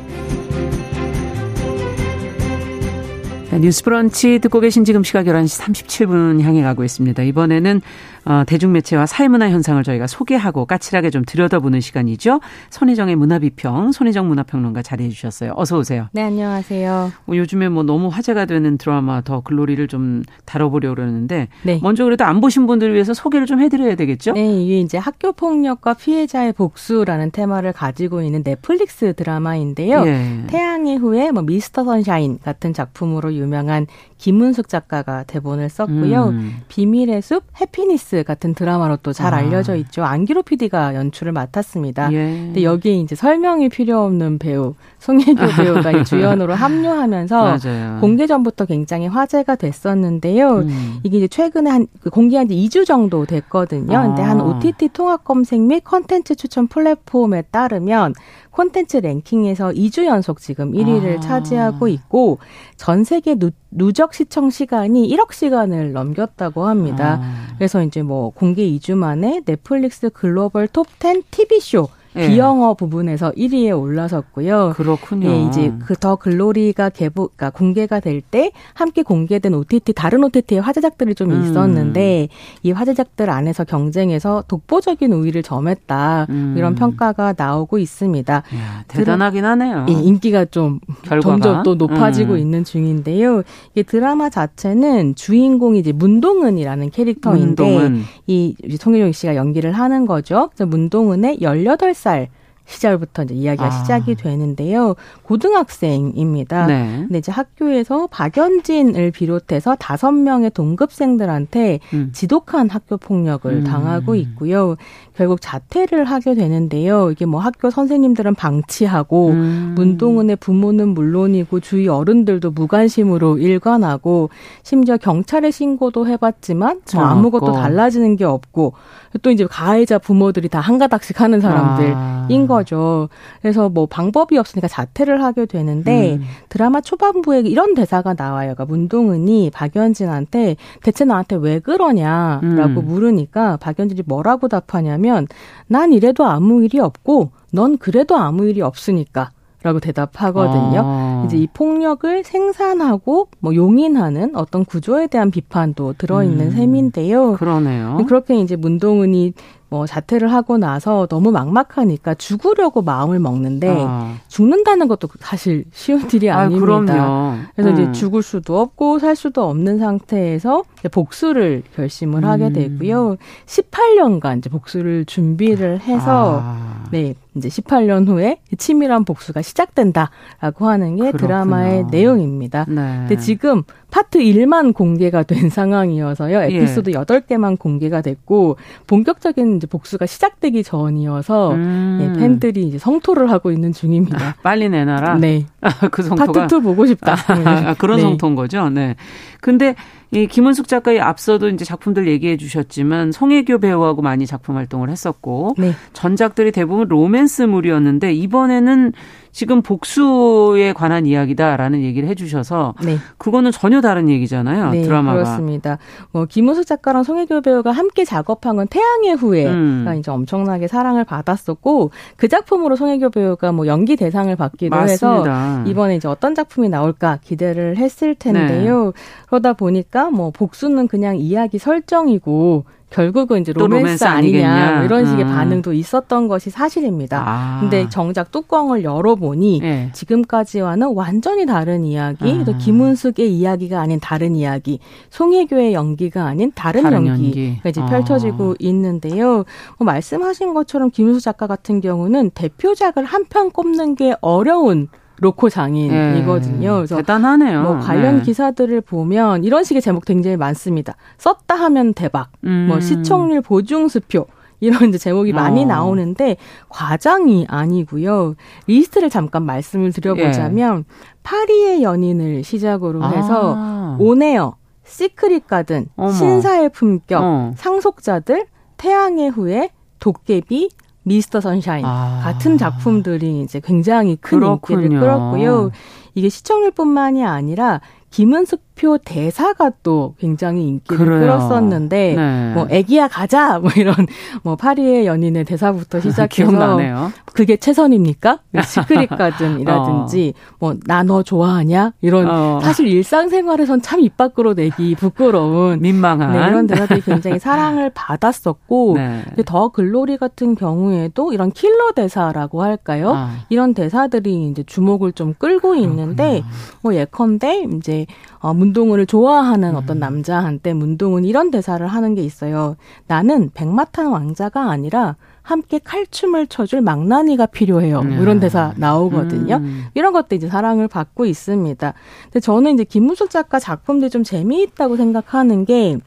네, 뉴스 브런치 듣고 계신 지금 시각 열한 시 삼십칠 분 향해 가고 있습니다. 이번에는 어, 대중매체와 사회문화 현상을 저희가 소개하고 까칠하게 좀 들여다보는 시간이죠. 손희정의 문화비평, 손희정 문화평론가 자리해 주셨어요. 어서 오세요. 네, 안녕하세요. 어, 요즘에 뭐 너무 화제가 되는 드라마 더 글로리를 좀 다뤄보려고 하는데 네. 먼저 그래도 안 보신 분들을 위해서 소개를 좀 해드려야 되겠죠? 네, 이게 이제 학교폭력과 피해자의 복수라는 테마를 가지고 있는 넷플릭스 드라마인데요. 예. 태양의 후예, 뭐 미스터 선샤인 같은 작품으로 유명한 김은숙 작가가 대본을 썼고요. 음. 비밀의 숲, 해피니스 같은 드라마로 또 잘 알려져 있죠. 안기로 피디가 연출을 맡았습니다. 예. 근데 여기에 이제 설명이 필요 없는 배우 송혜교 배우가 이 주연으로 합류하면서 공개 전부터 굉장히 화제가 됐었는데요. 음. 이게 이제 최근에 한 공개한 지 이 주 정도 됐거든요. 아. 근데 한 오티티 통합 검색 및 콘텐츠 추천 플랫폼에 따르면 콘텐츠 랭킹에서 이 주 연속 지금 일 위를 아. 차지하고 있고 전 세계 누, 누적 시청 시간이 일억 시간을 넘겼다고 합니다. 아. 그래서 이제 뭐 공개 이 주 만에 넷플릭스 글로벌 톱 텐 티비쇼 예. 비영어 부분에서 일 위에 올라섰고요. 그렇군요. 예, 이제 그 더 글로리가 개봉, 그러니까 공개가 될 때 함께 공개된 오티티 다른 오티티의 화제작들이 좀 있었는데 음. 이 화제작들 안에서 경쟁에서 독보적인 우위를 점했다 음. 이런 평가가 나오고 있습니다. 야, 대단하긴 드라, 하네요. 예, 인기가 좀 결과가? 점점 또 높아지고 음. 있는 중인데요. 이게 드라마 자체는 주인공이 이제 문동은이라는 캐릭터인데 문동은. 이 송혜교 씨가 연기를 하는 거죠. 그래서 문동은의 열여덟 살 시절부터 이제 이야기가 아. 시작이 되는데요. 고등학생입니다. 네. 근데 이제 학교에서 박연진을 비롯해서 다섯 명의 동급생들한테 음. 지독한 학교 폭력을 음. 당하고 있고요. 결국 자퇴를 하게 되는데요. 이게 뭐 학교 선생님들은 방치하고 음. 문동은의 부모는 물론이고 주위 어른들도 무관심으로 일관하고 심지어 경찰에 신고도 해봤지만 뭐 아무것도 달라지는 게 없고 또 이제 가해자 부모들이 다 한 가닥씩 하는 사람들인 아. 거죠. 그래서 뭐 방법이 없으니까 자퇴를 하게 되는데 음. 드라마 초반부에 이런 대사가 나와요. 그러니까 문동은이 박연진한테 대체 나한테 왜 그러냐라고 음. 물으니까 박연진이 뭐라고 답하냐면 난 이래도 아무 일이 없고 넌 그래도 아무 일이 없으니까. 라고 대답하거든요. 아. 이제 이 폭력을 생산하고 뭐 용인하는 어떤 구조에 대한 비판도 들어있는 음, 셈인데요. 그러네요. 그렇게 이제 문동은이 뭐 자퇴를 하고 나서 너무 막막하니까 죽으려고 마음을 먹는데 아. 죽는다는 것도 사실 쉬운 일이 아닙니다. 아, 그럼요. 그래서 음. 이제 죽을 수도 없고 살 수도 없는 상태에서 이제 복수를 결심을 음. 하게 되고요. 십팔 년간 이제 복수를 준비를 해서 아. 네. 이제 십팔 년 후에 치밀한 복수가 시작된다라고 하는 게 그렇구나. 드라마의 내용입니다. 네. 근데 지금 파트 일만 공개가 된 상황이어서요. 에피소드 예. 여덟 개만 공개가 됐고 본격적인 이제 복수가 시작되기 전이어서 음. 예, 팬들이 이제 성토를 하고 있는 중입니다. 아, 빨리 내놔라. 네. 아, 그 성토가 파트 이 보고 싶다. 아, 그런 네. 성토인 거죠. 네. 근데 이 김은숙 작가의 앞서도 이제 작품들 얘기해 주셨지만 송혜교 배우하고 많이 작품 활동을 했었고 네. 전작들이 대부분 로맨스물이었는데 이번에는 지금 복수에 관한 이야기다라는 얘기를 해주셔서 네. 그거는 전혀 다른 얘기잖아요. 네, 드라마가. 그렇습니다. 뭐 김은숙 작가랑 송혜교 배우가 함께 작업한 건 태양의 후예가 음. 이제 엄청나게 사랑을 받았었고 그 작품으로 송혜교 배우가 뭐 연기 대상을 받기도 맞습니다. 해서 이번에 이제 어떤 작품이 나올까 기대를 했을 텐데요. 네. 그러다 보니까 뭐 복수는 그냥 이야기 설정이고. 결국은 이제 로맨스, 로맨스 아니냐, 아니겠냐. 이런 식의 음. 반응도 있었던 것이 사실입니다. 아. 근데 정작 뚜껑을 열어보니 네. 지금까지와는 완전히 다른 이야기, 아. 또 김은숙의 이야기가 아닌 다른 이야기, 송혜교의 연기가 아닌 다른, 다른 연기가 이제 펼쳐지고 아. 있는데요. 뭐 말씀하신 것처럼 김은숙 작가 같은 경우는 대표작을 한 편 꼽는 게 어려운 로코 장인이거든요. 네. 그래서 대단하네요. 뭐 관련 네. 기사들을 보면 이런 식의 제목 굉장히 많습니다. 썼다 하면 대박, 음. 뭐 시청률 보증수표 이런 이제 제목이 많이 어. 나오는데 과장이 아니고요. 리스트를 잠깐 말씀을 드려보자면 예. 파리의 연인을 시작으로 해서 아. 오네어, 시크릿 가든, 어머. 신사의 품격, 어. 상속자들, 태양의 후예, 도깨비, 미스터 선샤인 아. 같은 작품들이 이제 굉장히 큰 그렇군요. 인기를 끌었고요. 이게 시청률뿐만이 아니라 김은숙표 대사가 또 굉장히 인기를 그래요. 끌었었는데 네. 뭐 애기야 가자 뭐 이런 뭐 파리의 연인의 대사부터 시작해서 기억나네요. 그게 최선입니까? 시크릿 가든이라든지 어. 뭐 나 너 좋아하냐 이런 어. 사실 일상생활에선 참 입 밖으로 내기 부끄러운 민망한 네, 이런 대사들이 굉장히 사랑을 받았었고 네. 더 글로리 같은 경우에도 이런 킬러 대사라고 할까요? 아. 이런 대사들이 이제 주목을 좀 끌고 있는데 뭐 예컨대 이제 어, 문동은을 좋아하는 어떤 남자한테 문동은 이런 대사를 하는 게 있어요. 나는 백마탄 왕자가 아니라 함께 칼춤을 쳐줄 망나니가 필요해요. 네. 이런 대사 나오거든요. 음. 이런 것도 이제 사랑을 받고 있습니다. 근데 저는 이제 김은숙 작가 작품들이 좀 재미있다고 생각하는 게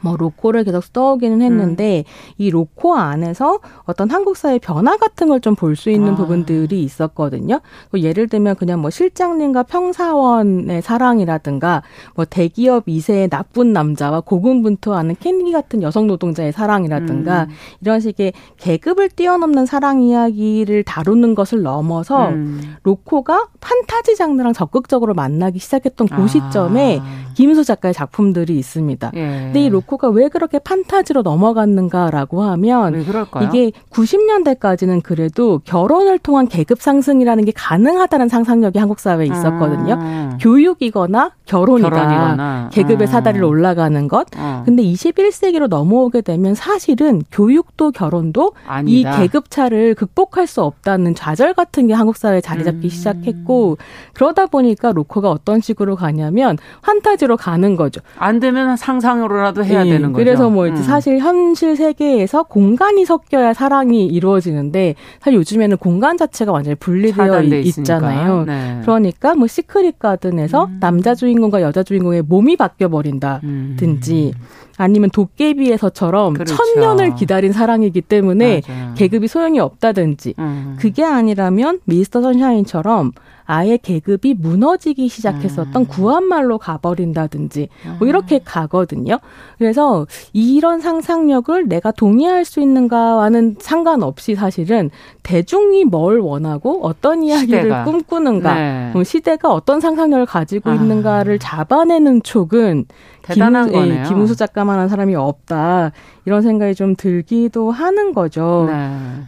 뭐 로코를 계속 떠오기는 했는데 음. 이 로코 안에서 어떤 한국 사회의 변화 같은 걸 좀 볼 수 있는 아. 부분들이 있었거든요. 예를 들면 그냥 뭐 실장님과 평사원의 사랑이라든가 뭐 대기업 이 세의 나쁜 남자와 고군분투하는 캔디 같은 여성 노동자의 사랑이라든가 음. 이런 식의 계급을 뛰어넘는 사랑 이야기를 다루는 것을 넘어서 음. 로코가 판타지 장르랑 적극적으로 만나기 시작했던 그 시점에 아. 김은숙 작가의 작품들이 있습니다. 예. 근데 이 로코 그가 왜 그렇게 판타지로 넘어갔는가라고 하면 이게 구십 년대까지는 그래도 결혼을 통한 계급 상승이라는 게 가능하다는 상상력이 한국 사회에 있었거든요. 아. 교육이거나 결혼이다. 결혼이거나. 계급의 아. 사다리로 올라가는 것. 아. 근데 이십일 세기로 넘어오게 되면 사실은 교육도 결혼도 아니다. 이 계급차를 극복할 수 없다는 좌절 같은 게 한국 사회에 자리 잡기 음. 시작했고 그러다 보니까 로코가 어떤 식으로 가냐면 판타지로 가는 거죠. 안 되면 상상으로라도 해야 네. 되는 거죠. 그래서 뭐 이제 음. 사실 현실 세계에서 공간이 섞여야 사랑이 이루어지는데 사실 요즘에는 공간 자체가 완전히 분리되어 있잖아요. 네. 그러니까 뭐 시크릿 가든에서 음. 남자 주인공과 여자 주인공의 몸이 바뀌어 버린다든지 음. 아니면 도깨비에서처럼 그렇죠. 천년을 기다린 사랑이기 때문에 맞아요. 계급이 소용이 없다든지 음. 그게 아니라면 미스터 선샤인처럼 아예 계급이 무너지기 시작했었던 음. 구한말로 가버린다든지 뭐 이렇게 가거든요. 그래서 이런 상상력을 내가 동의할 수 있는가와는 상관없이 사실은 대중이 뭘 원하고 어떤 이야기를 시대가. 꿈꾸는가 네. 시대가 어떤 상상력을 가지고 아. 있는가를 잡아내는 촉은 대단한 김, 거네요. 예, 김은숙 작가만한 사람이 없다. 이런 생각이 좀 들기도 하는 거죠. 네.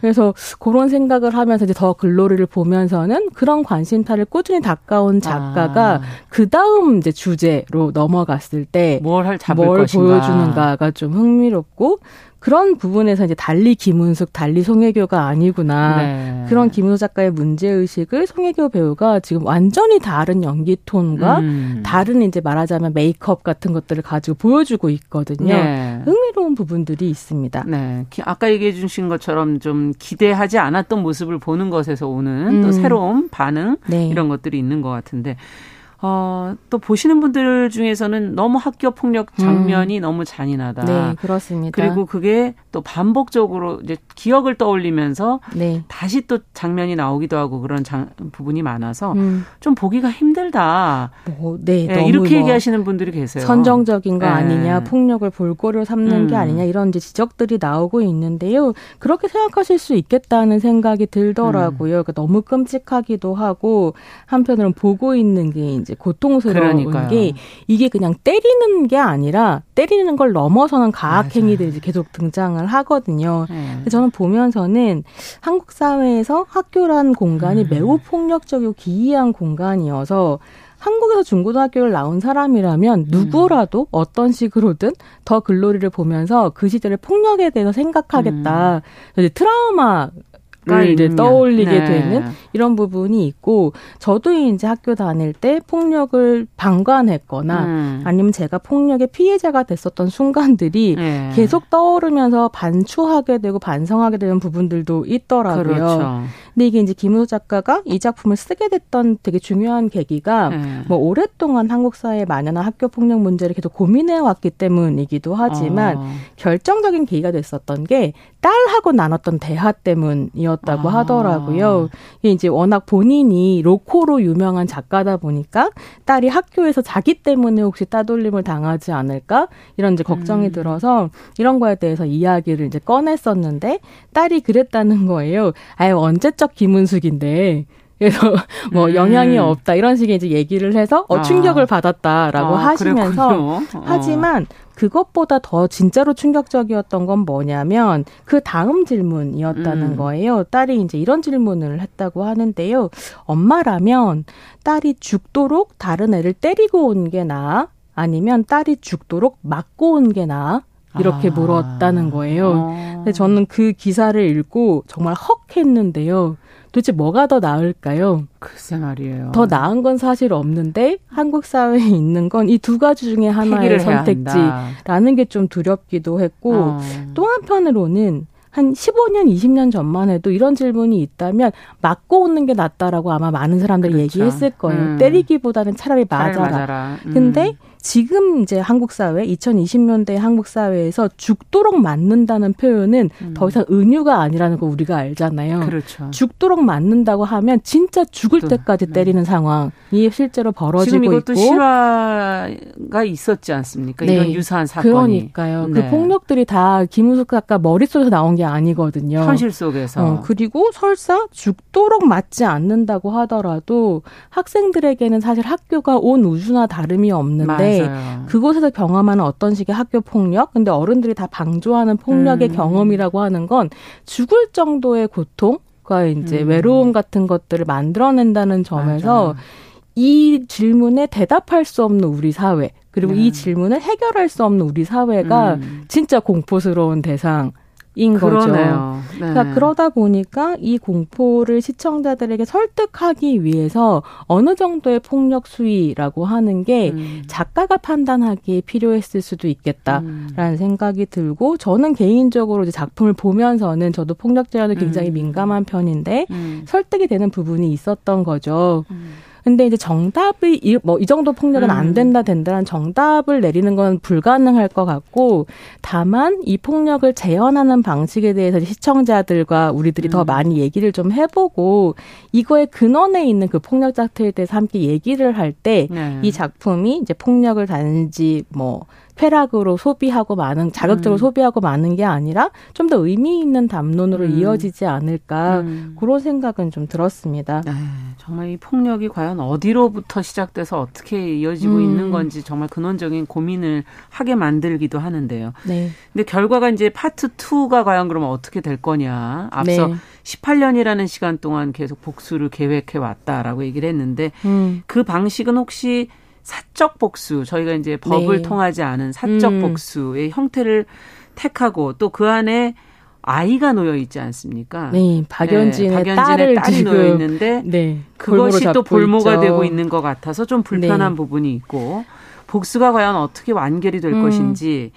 그래서 그런 생각을 하면서 이제 더 글로리를 보면서는 그런 관심사를 꾸준히 닦아온 작가가 아. 그 다음 이제 주제로 넘어갔을 때 뭘 잡을 뭘 것인가. 보여주는가가 좀 흥미롭고 그런 부분에서 이제 달리 김은숙, 달리 송혜교가 아니구나. 네. 그런 김은숙 작가의 문제의식을 송혜교 배우가 지금 완전히 다른 연기 톤과 음. 다른 이제 말하자면 메이크업 같은 것들을 가지고 보여주고 있거든요. 네. 흥미로운 부분들이 있습니다. 네. 아까 얘기해 주신 것처럼 좀 기대하지 않았던 모습을 보는 것에서 오는 음. 또 새로운 반응 네. 이런 것들이 있는 것 같은데 어, 또 보시는 분들 중에서는 너무 학교 폭력 장면이 음. 너무 잔인하다. 네, 그렇습니다. 그리고 그게 또 반복적으로 이제 기억을 떠올리면서 네. 다시 또 장면이 나오기도 하고 그런 장, 부분이 많아서 음. 좀 보기가 힘들다. 뭐, 네, 네, 너무 이렇게 뭐 얘기하시는 분들이 계세요. 선정적인 거 네. 아니냐, 폭력을 볼거리로 삼는 음. 게 아니냐 이런 이제 지적들이 나오고 있는데요. 그렇게 생각하실 수 있겠다는 생각이 들더라고요. 음. 그러니까 너무 끔찍하기도 하고 한편으로는 보고 있는 게 이제 고통스러운 그러니까요. 게 이게 그냥 때리는 게 아니라 때리는 걸 넘어서는 가학행위들이 이제 계속 등장을 하거든요. 네. 근데 저는 보면서는 한국 사회에서 학교란 공간이 음. 매우 폭력적이고 기이한 공간이어서 한국에서 중고등학교를 나온 사람이라면 누구라도 음. 어떤 식으로든 더 글로리를 보면서 그 시절의 폭력에 대해서 생각하겠다. 음. 이제 트라우마 를 이제 떠올리게 네. 되는 이런 부분이 있고, 저도 이제 학교 다닐 때 폭력을 방관했거나 음. 아니면 제가 폭력의 피해자가 됐었던 순간들이 네. 계속 떠오르면서 반추하게 되고 반성하게 되는 부분들도 있더라고요. 그렇죠. 근데 이게 이제 김은숙 작가가 이 작품을 쓰게 됐던 되게 중요한 계기가 네. 뭐 오랫동안 한국 사회에 만연한 학교 폭력 문제를 계속 고민해왔기 때문이기도 하지만 어. 결정적인 계기가 됐었던 게 딸하고 나눴던 대화 때문이었어요. 다고 아. 하더라고요. 이제 워낙 본인이 로코로 유명한 작가다 보니까 딸이 학교에서 자기 때문에 혹시 따돌림을 당하지 않을까 이런 이제 걱정이 음. 들어서 이런 거에 대해서 이야기를 이제 꺼냈었는데 딸이 그랬다는 거예요. 아예 언제적 김은숙인데. 그래서 뭐 음. 영향이 없다 이런 식의 이제 얘기를 해서 어, 충격을 아. 받았다라고 아, 하시면서 어. 하지만 그것보다 더 진짜로 충격적이었던 건 뭐냐면 그 다음 질문이었다는 음. 거예요. 딸이 이제 이런 질문을 했다고 하는데요. 엄마라면 딸이 죽도록 다른 애를 때리고 온 게 나아? 아니면 딸이 죽도록 맞고 온 게 나아? 이렇게 물었다는 거예요. 아. 근데 저는 그 기사를 읽고 정말 헉 했는데요. 도대체 뭐가 더 나을까요? 글쎄 말이에요. 더 나은 건 사실 없는데 한국 사회에 있는 건 이 두 가지 중에 하나의 선택지라는 게 좀 두렵기도 했고 어. 또 한편으로는 한 십오 년, 이십 년 전만 해도 이런 질문이 있다면 맞고 오는 게 낫다라고 아마 많은 사람들이 그렇죠. 얘기했을 거예요. 음. 때리기보다는 차라리 맞아라. 차라리 맞아라. 음. 근데 지금 이제 한국 사회, 이천이십 년대 한국 사회에서 죽도록 맞는다는 표현은 음. 더 이상 은유가 아니라는 거 우리가 알잖아요. 그렇죠. 죽도록 맞는다고 하면 진짜 죽을 또, 때까지 네. 때리는 상황이 실제로 벌어지고 있고. 지금 이것도 있고. 실화가 있었지 않습니까? 네. 이런 유사한 사건이. 그러니까요. 네. 그 폭력들이 다 김은숙 작가 머릿속에서 나온 게 아니거든요. 현실 속에서. 어, 그리고 설사 죽도록 맞지 않는다고 하더라도 학생들에게는 사실 학교가 온 우주나 다름이 없는데 맞아요. 그곳에서 경험하는 어떤 식의 학교 폭력, 근데 어른들이 다 방조하는 폭력의 음. 경험이라고 하는 건 죽을 정도의 고통과 이제 음. 외로움 같은 것들을 만들어낸다는 점에서 맞아. 이 질문에 대답할 수 없는 우리 사회, 그리고 음. 이 질문을 해결할 수 없는 우리 사회가 음. 진짜 공포스러운 대상 인 거죠. 네. 그러니까 그러다 보니까 이 공포를 시청자들에게 설득하기 위해서 어느 정도의 폭력 수위라고 하는 게 음. 작가가 판단하기에 필요했을 수도 있겠다라는 음. 생각이 들고, 저는 개인적으로 이제 작품을 보면서는 저도 폭력 제한에 굉장히 음. 민감한 편인데 음. 설득이 되는 부분이 있었던 거죠. 음. 근데 이제 정답이 뭐 이 정도 폭력은 안 된다 된다는 정답을 내리는 건 불가능할 것 같고, 다만 이 폭력을 재현하는 방식에 대해서 시청자들과 우리들이 음. 더 많이 얘기를 좀 해보고 이거의 근원에 있는 그 폭력 작태에 대해서 함께 얘기를 할 때 이 네. 작품이 이제 폭력을 단지 뭐 쾌락으로 소비하고 많은 자극적으로 음. 소비하고 많은 게 아니라 좀 더 의미 있는 담론으로 음. 이어지지 않을까 음. 그런 생각은 좀 들었습니다. 네, 정말 이 폭력이 과연 어디로부터 시작돼서 어떻게 이어지고 음. 있는 건지 정말 근원적인 고민을 하게 만들기도 하는데요. 네. 근데 결과가 이제 파트 이가 과연 그러면 어떻게 될 거냐. 앞서 네. 십팔 년이라는 시간 동안 계속 복수를 계획해 왔다라고 얘기를 했는데 음. 그 방식은 혹시 사적 복수, 저희가 이제 법을 네. 통하지 않은 사적 음. 복수의 형태를 택하고 또 그 안에 아이가 놓여 있지 않습니까? 네, 박연진의, 네, 박연진의 딸을 딸이 놓여 있는데 네, 그것이 또 볼모가 있죠. 되고 있는 것 같아서 좀 불편한 네. 부분이 있고, 복수가 과연 어떻게 완결이 될 음. 것인지,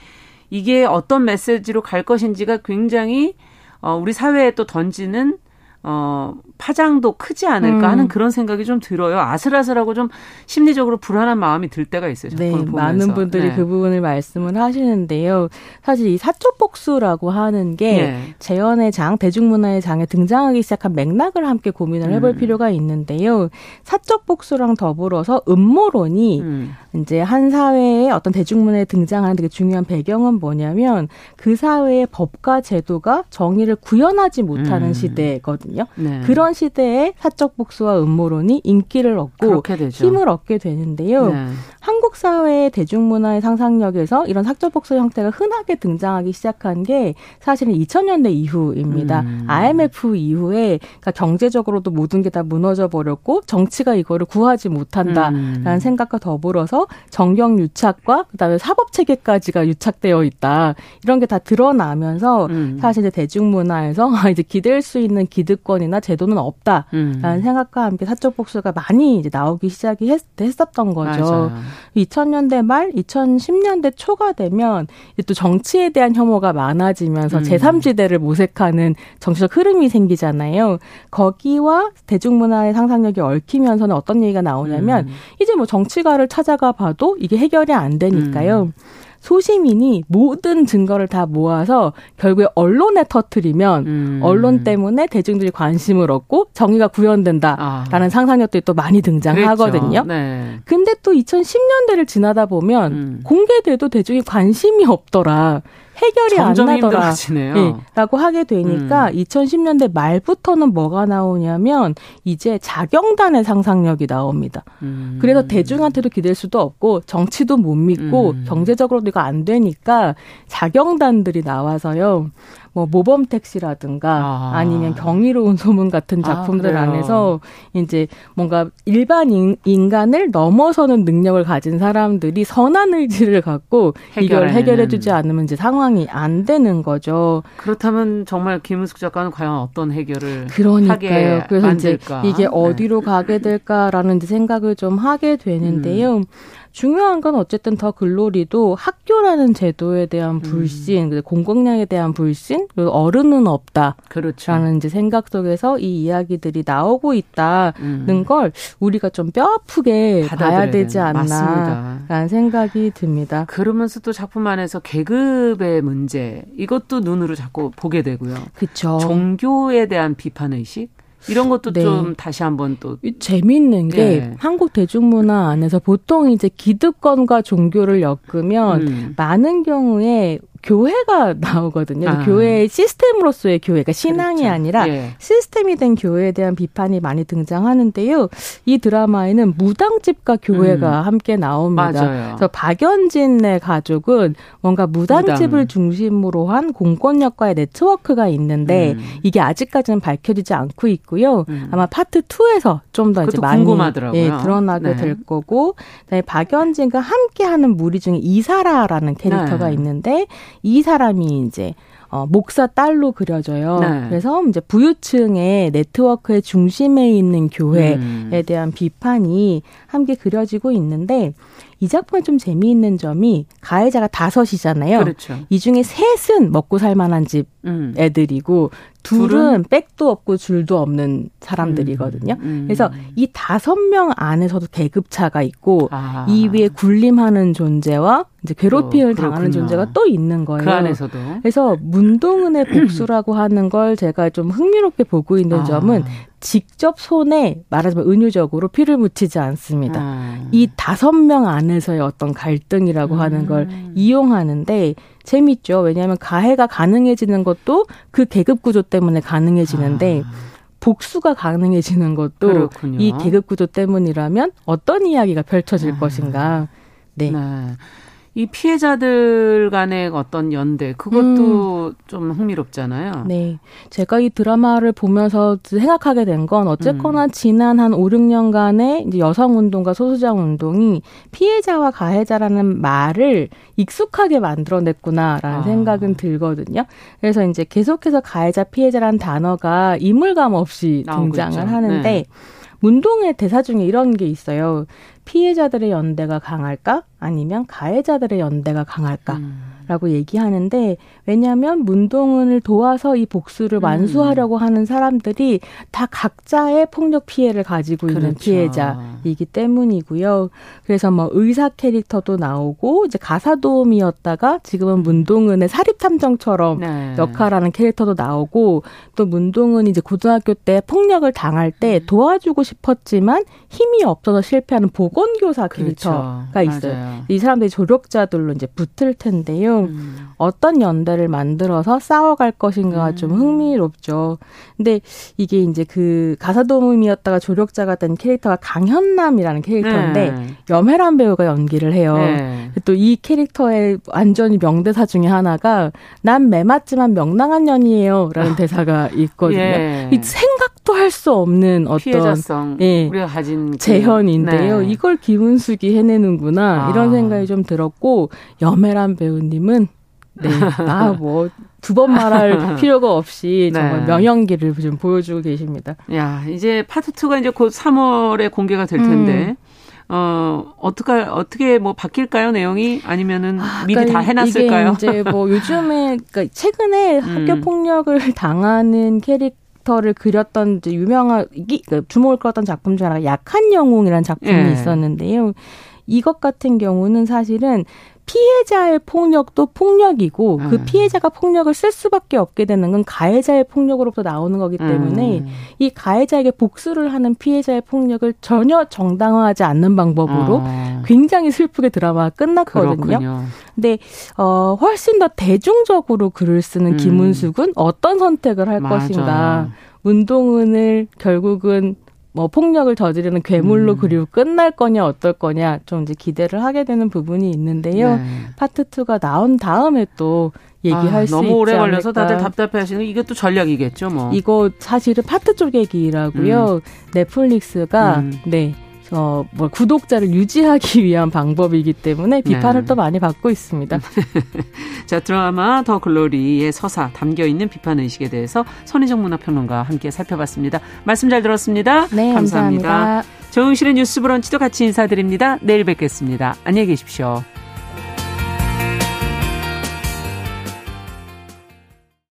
이게 어떤 메시지로 갈 것인지가 굉장히 어, 우리 사회에 또 던지는 어, 파장도 크지 않을까 음. 하는 그런 생각이 좀 들어요. 아슬아슬하고 좀 심리적으로 불안한 마음이 들 때가 있어요. 네, 보면서. 많은 분들이 네. 그 부분을 말씀을 하시는데요. 사실 이 사초복수라고 하는 게 네. 재현의 장, 대중문화의 장에 등장하기 시작한 맥락을 함께 고민을 해볼 음. 필요가 있는데요. 사초복수랑 더불어서 음모론이 음. 이제 한 사회의 어떤 대중문화에 등장하는 되게 중요한 배경은 뭐냐면 그 사회의 법과 제도가 정의를 구현하지 못하는 음. 시대거든요. 네. 그런 시대에 사적 복수와 음모론이 인기를 얻고 힘을 얻게 되는데요. 네. 한국 사회의 대중문화의 상상력에서 이런 사적 복수 형태가 흔하게 등장하기 시작한 게 사실은 이천 년대 이후입니다. 음. 아이엠에프 이후에 그러니까 경제적으로도 모든 게 다 무너져 버렸고 정치가 이거를 구하지 못한다라는 음. 생각과 더불어서 정경 유착과 그다음에 사법 체계까지가 유착되어 있다. 이런 게 다 드러나면서 음. 사실 이제 대중문화에서 이제 기댈 수 있는 기득권이나 제도는 없다라는 음. 생각과 함께 사적 복수가 많이 이제 나오기 시작이 했, 했었던 거죠. 맞아요. 이천 년대 말, 이천십 년대 초가 되면 또 정치에 대한 혐오가 많아지면서 음. 제삼지대를 모색하는 정치적 흐름이 생기잖아요. 거기와 대중문화의 상상력이 얽히면서는 어떤 얘기가 나오냐면 음. 이제 뭐 정치가를 찾아가 봐도 이게 해결이 안 되니까요. 음. 소시민이 모든 증거를 다 모아서 결국에 언론에 터뜨리면 음. 언론 때문에 대중들이 관심을 얻고 정의가 구현된다라는 아. 상상력들이 또 많이 등장하거든요. 네. 근데 또 이천십 년대를 지나다 보면 음. 공개돼도 대중이 관심이 없더라. 해결이 안 나더라. 네, 라고 하게 되니까 음. 이천십 년대 말부터는 뭐가 나오냐면 이제 자경단의 상상력이 나옵니다. 음. 그래서 대중한테도 기댈 수도 없고 정치도 못 믿고 음. 경제적으로도 이거 안 되니까 자경단들이 나와서요. 뭐 모범 택시라든가 아. 아니면 경이로운 소문 같은 작품들 아, 안에서 이제 뭔가 일반 인, 인간을 넘어서는 능력을 가진 사람들이 선한 의지를 갖고 해결에는. 이걸 해결해주지 않으면 이제 상황이 안 되는 거죠. 그렇다면 정말 김은숙 작가는 과연 어떤 해결을 그러니까요. 하게 그래서 만들까? 이제 이게 어디로 네. 가게 될까라는 이제 생각을 좀 하게 되는데요. 음. 중요한 건 어쨌든 더 글로리도 학교라는 제도에 대한 불신, 음. 공공량에 대한 불신, 그리고 어른은 없다라는 그렇죠. 이제 생각 속에서 이 이야기들이 나오고 있다는 음. 걸 우리가 좀 뼈아프게 봐야 되지 않나라는 생각이 듭니다. 그러면서 또 작품 안에서 계급의 문제, 이것도 눈으로 자꾸 보게 되고요. 그렇죠. 종교에 대한 비판의식. 이런 것도 네. 좀 다시 한번 또 재미있는 게 예. 한국 대중문화 안에서 보통 이제 기득권과 종교를 엮으면 음. 많은 경우에 교회가 나오거든요. 아. 교회의 시스템으로서의 교회, 그러니까 신앙이 그렇죠. 아니라 예. 시스템이 된 교회에 대한 비판이 많이 등장하는데요. 이 드라마에는 무당집과 교회가 음. 함께 나옵니다. 맞아요. 그래서 박연진의 가족은 뭔가 무당집을 무당. 중심으로 한 공권력과의 네트워크가 있는데 음. 이게 아직까지는 밝혀지지 않고 있고요. 음. 아마 파트 이에서 좀 더 이제 많이 예, 드러나게 네. 될 거고, 그다음에 박연진과 함께하는 무리 중에 이사라라는 캐릭터가 네. 있는데. 이 사람이 이제 어, 목사 딸로 그려져요. 네. 그래서 이제 부유층의 네트워크의 중심에 있는 교회에 음. 대한 비판이 함께 그려지고 있는데 이 작품에 좀 재미있는 점이 가해자가 다섯이잖아요. 그렇죠. 이 중에 셋은 먹고 살만한 집 음. 애들이고 둘은, 둘은 백도 없고 줄도 없는 사람들이거든요. 음. 음. 그래서 이 다섯 명 안에서도 계급차가 있고 아. 이 위에 군림하는 존재와 이제 괴롭힘을 어, 당하는 존재가 또 있는 거예요. 그 안에서도. 그래서 문동은의 복수라고 하는 걸 제가 좀 흥미롭게 보고 있는 아. 점은 직접 손에 말하자면 은유적으로 피를 묻히지 않습니다. 아. 이 다섯 명 안에서의 어떤 갈등이라고 음. 하는 걸 이용하는데 재밌죠. 왜냐하면 가해가 가능해지는 것도 그 계급 구조 때문에 가능해지는데 아. 복수가 가능해지는 것도 그렇군요. 이 계급 구조 때문이라면 어떤 이야기가 펼쳐질 아. 것인가. 네. 네. 이 피해자들 간의 어떤 연대, 그것도 음. 좀 흥미롭잖아요. 네. 제가 이 드라마를 보면서 생각하게 된 건 어쨌거나 음. 지난 한 오륙 년간의 이제 여성운동과 소수자운동이 피해자와 가해자라는 말을 익숙하게 만들어냈구나라는 아. 생각은 들거든요. 그래서 이제 계속해서 가해자, 피해자라는 단어가 이물감 없이 등장을 나오겠죠. 하는데 네. 문동의 대사 중에 이런 게 있어요. 피해자들의 연대가 강할까? 아니면 가해자들의 연대가 강할까? 음. 라고 얘기하는데, 왜냐하면 문동은을 도와서 이 복수를 완수하려고 음. 하는 사람들이 다 각자의 폭력 피해를 가지고 그렇죠. 있는 피해자이기 때문이고요. 그래서 뭐 의사 캐릭터도 나오고 이제 가사도우미였다가 지금은 문동은의 사립탐정처럼 네. 역할하는 캐릭터도 나오고, 또 문동은이 이제 고등학교 때 폭력을 당할 때 음. 도와주고 싶었지만 힘이 없어서 실패하는 보건교사 캐릭터가 그렇죠. 있어요. 맞아요. 이 사람들이 조력자들로 이제 붙을 텐데요. 음. 어떤 연대를 만들어서 싸워갈 것인가가 음. 좀 흥미롭죠. 근데 이게 이제 그 가사도우미였다가 조력자가 된 캐릭터가 강현남이라는 캐릭터인데 네. 염혜란 배우가 연기를 해요. 네. 또 이 캐릭터의 완전히 명대사 중에 하나가 "난 매맞지만 명랑한 년이에요" 라는 대사가 있거든요. 예. 생각도 할 수 없는 어떤 피해자성 예, 우리가 가진 재현인데요. 네. 이걸 김은숙이 해내는구나 아. 이런 생각이 좀 들었고, 염혜란 배우님 님은 네, 나 뭐 두 번 말할 필요가 없이 정말 네. 명연기를 좀 보여주고 계십니다. 야, 이제 파트 이가 이제 곧 삼월에 공개가 될 텐데. 음. 어, 어떻게, 어떻게 뭐 바뀔까요? 내용이? 아니면은 아, 미리 그러니까 다 해놨을까요? 이게 이제 뭐 요즘에, 그러니까 최근에 음. 학교 폭력을 당하는 캐릭터 를 그렸던 유명한 주목을 끌었던 작품 중 하나가 약한 영웅이라는 작품이 예. 있었는데요. 이것 같은 경우는 사실은 피해자의 폭력도 폭력이고 음. 그 피해자가 폭력을 쓸 수밖에 없게 되는 건 가해자의 폭력으로부터 나오는 거기 때문에 음. 이 가해자에게 복수를 하는 피해자의 폭력을 전혀 정당화하지 않는 방법으로 음. 굉장히 슬프게 드라마가 끝났거든요. 근데 어, 훨씬 더 대중적으로 글을 쓰는 음. 김은숙은 어떤 선택을 할 맞아. 것인가. 문동은을 결국은 뭐 폭력을 저지르는 괴물로 음. 그리고 끝날 거냐 어떨 거냐 좀 이제 기대를 하게 되는 부분이 있는데요. 네. 파트 이가 나온 다음에 또 얘기할 아, 수 있지 않을까. 너무 오래 걸려서 다들 답답해하시는 이게 또 전략이겠죠, 뭐. 이거 사실은 파트 쪼개기라고요. 음. 넷플릭스가 음. 네. 어, 뭐 구독자를 유지하기 위한 방법이기 때문에 비판을 네. 또 많이 받고 있습니다. 자, 드라마 더 글로리의 서사 담겨있는 비판의식에 대해서 손희정 문화평론가와 함께 살펴봤습니다. 말씀 잘 들었습니다. 네, 감사합니다. 감사합니다. 정영실의 뉴스 브런치도 같이 인사드립니다. 내일 뵙겠습니다. 안녕히 계십시오.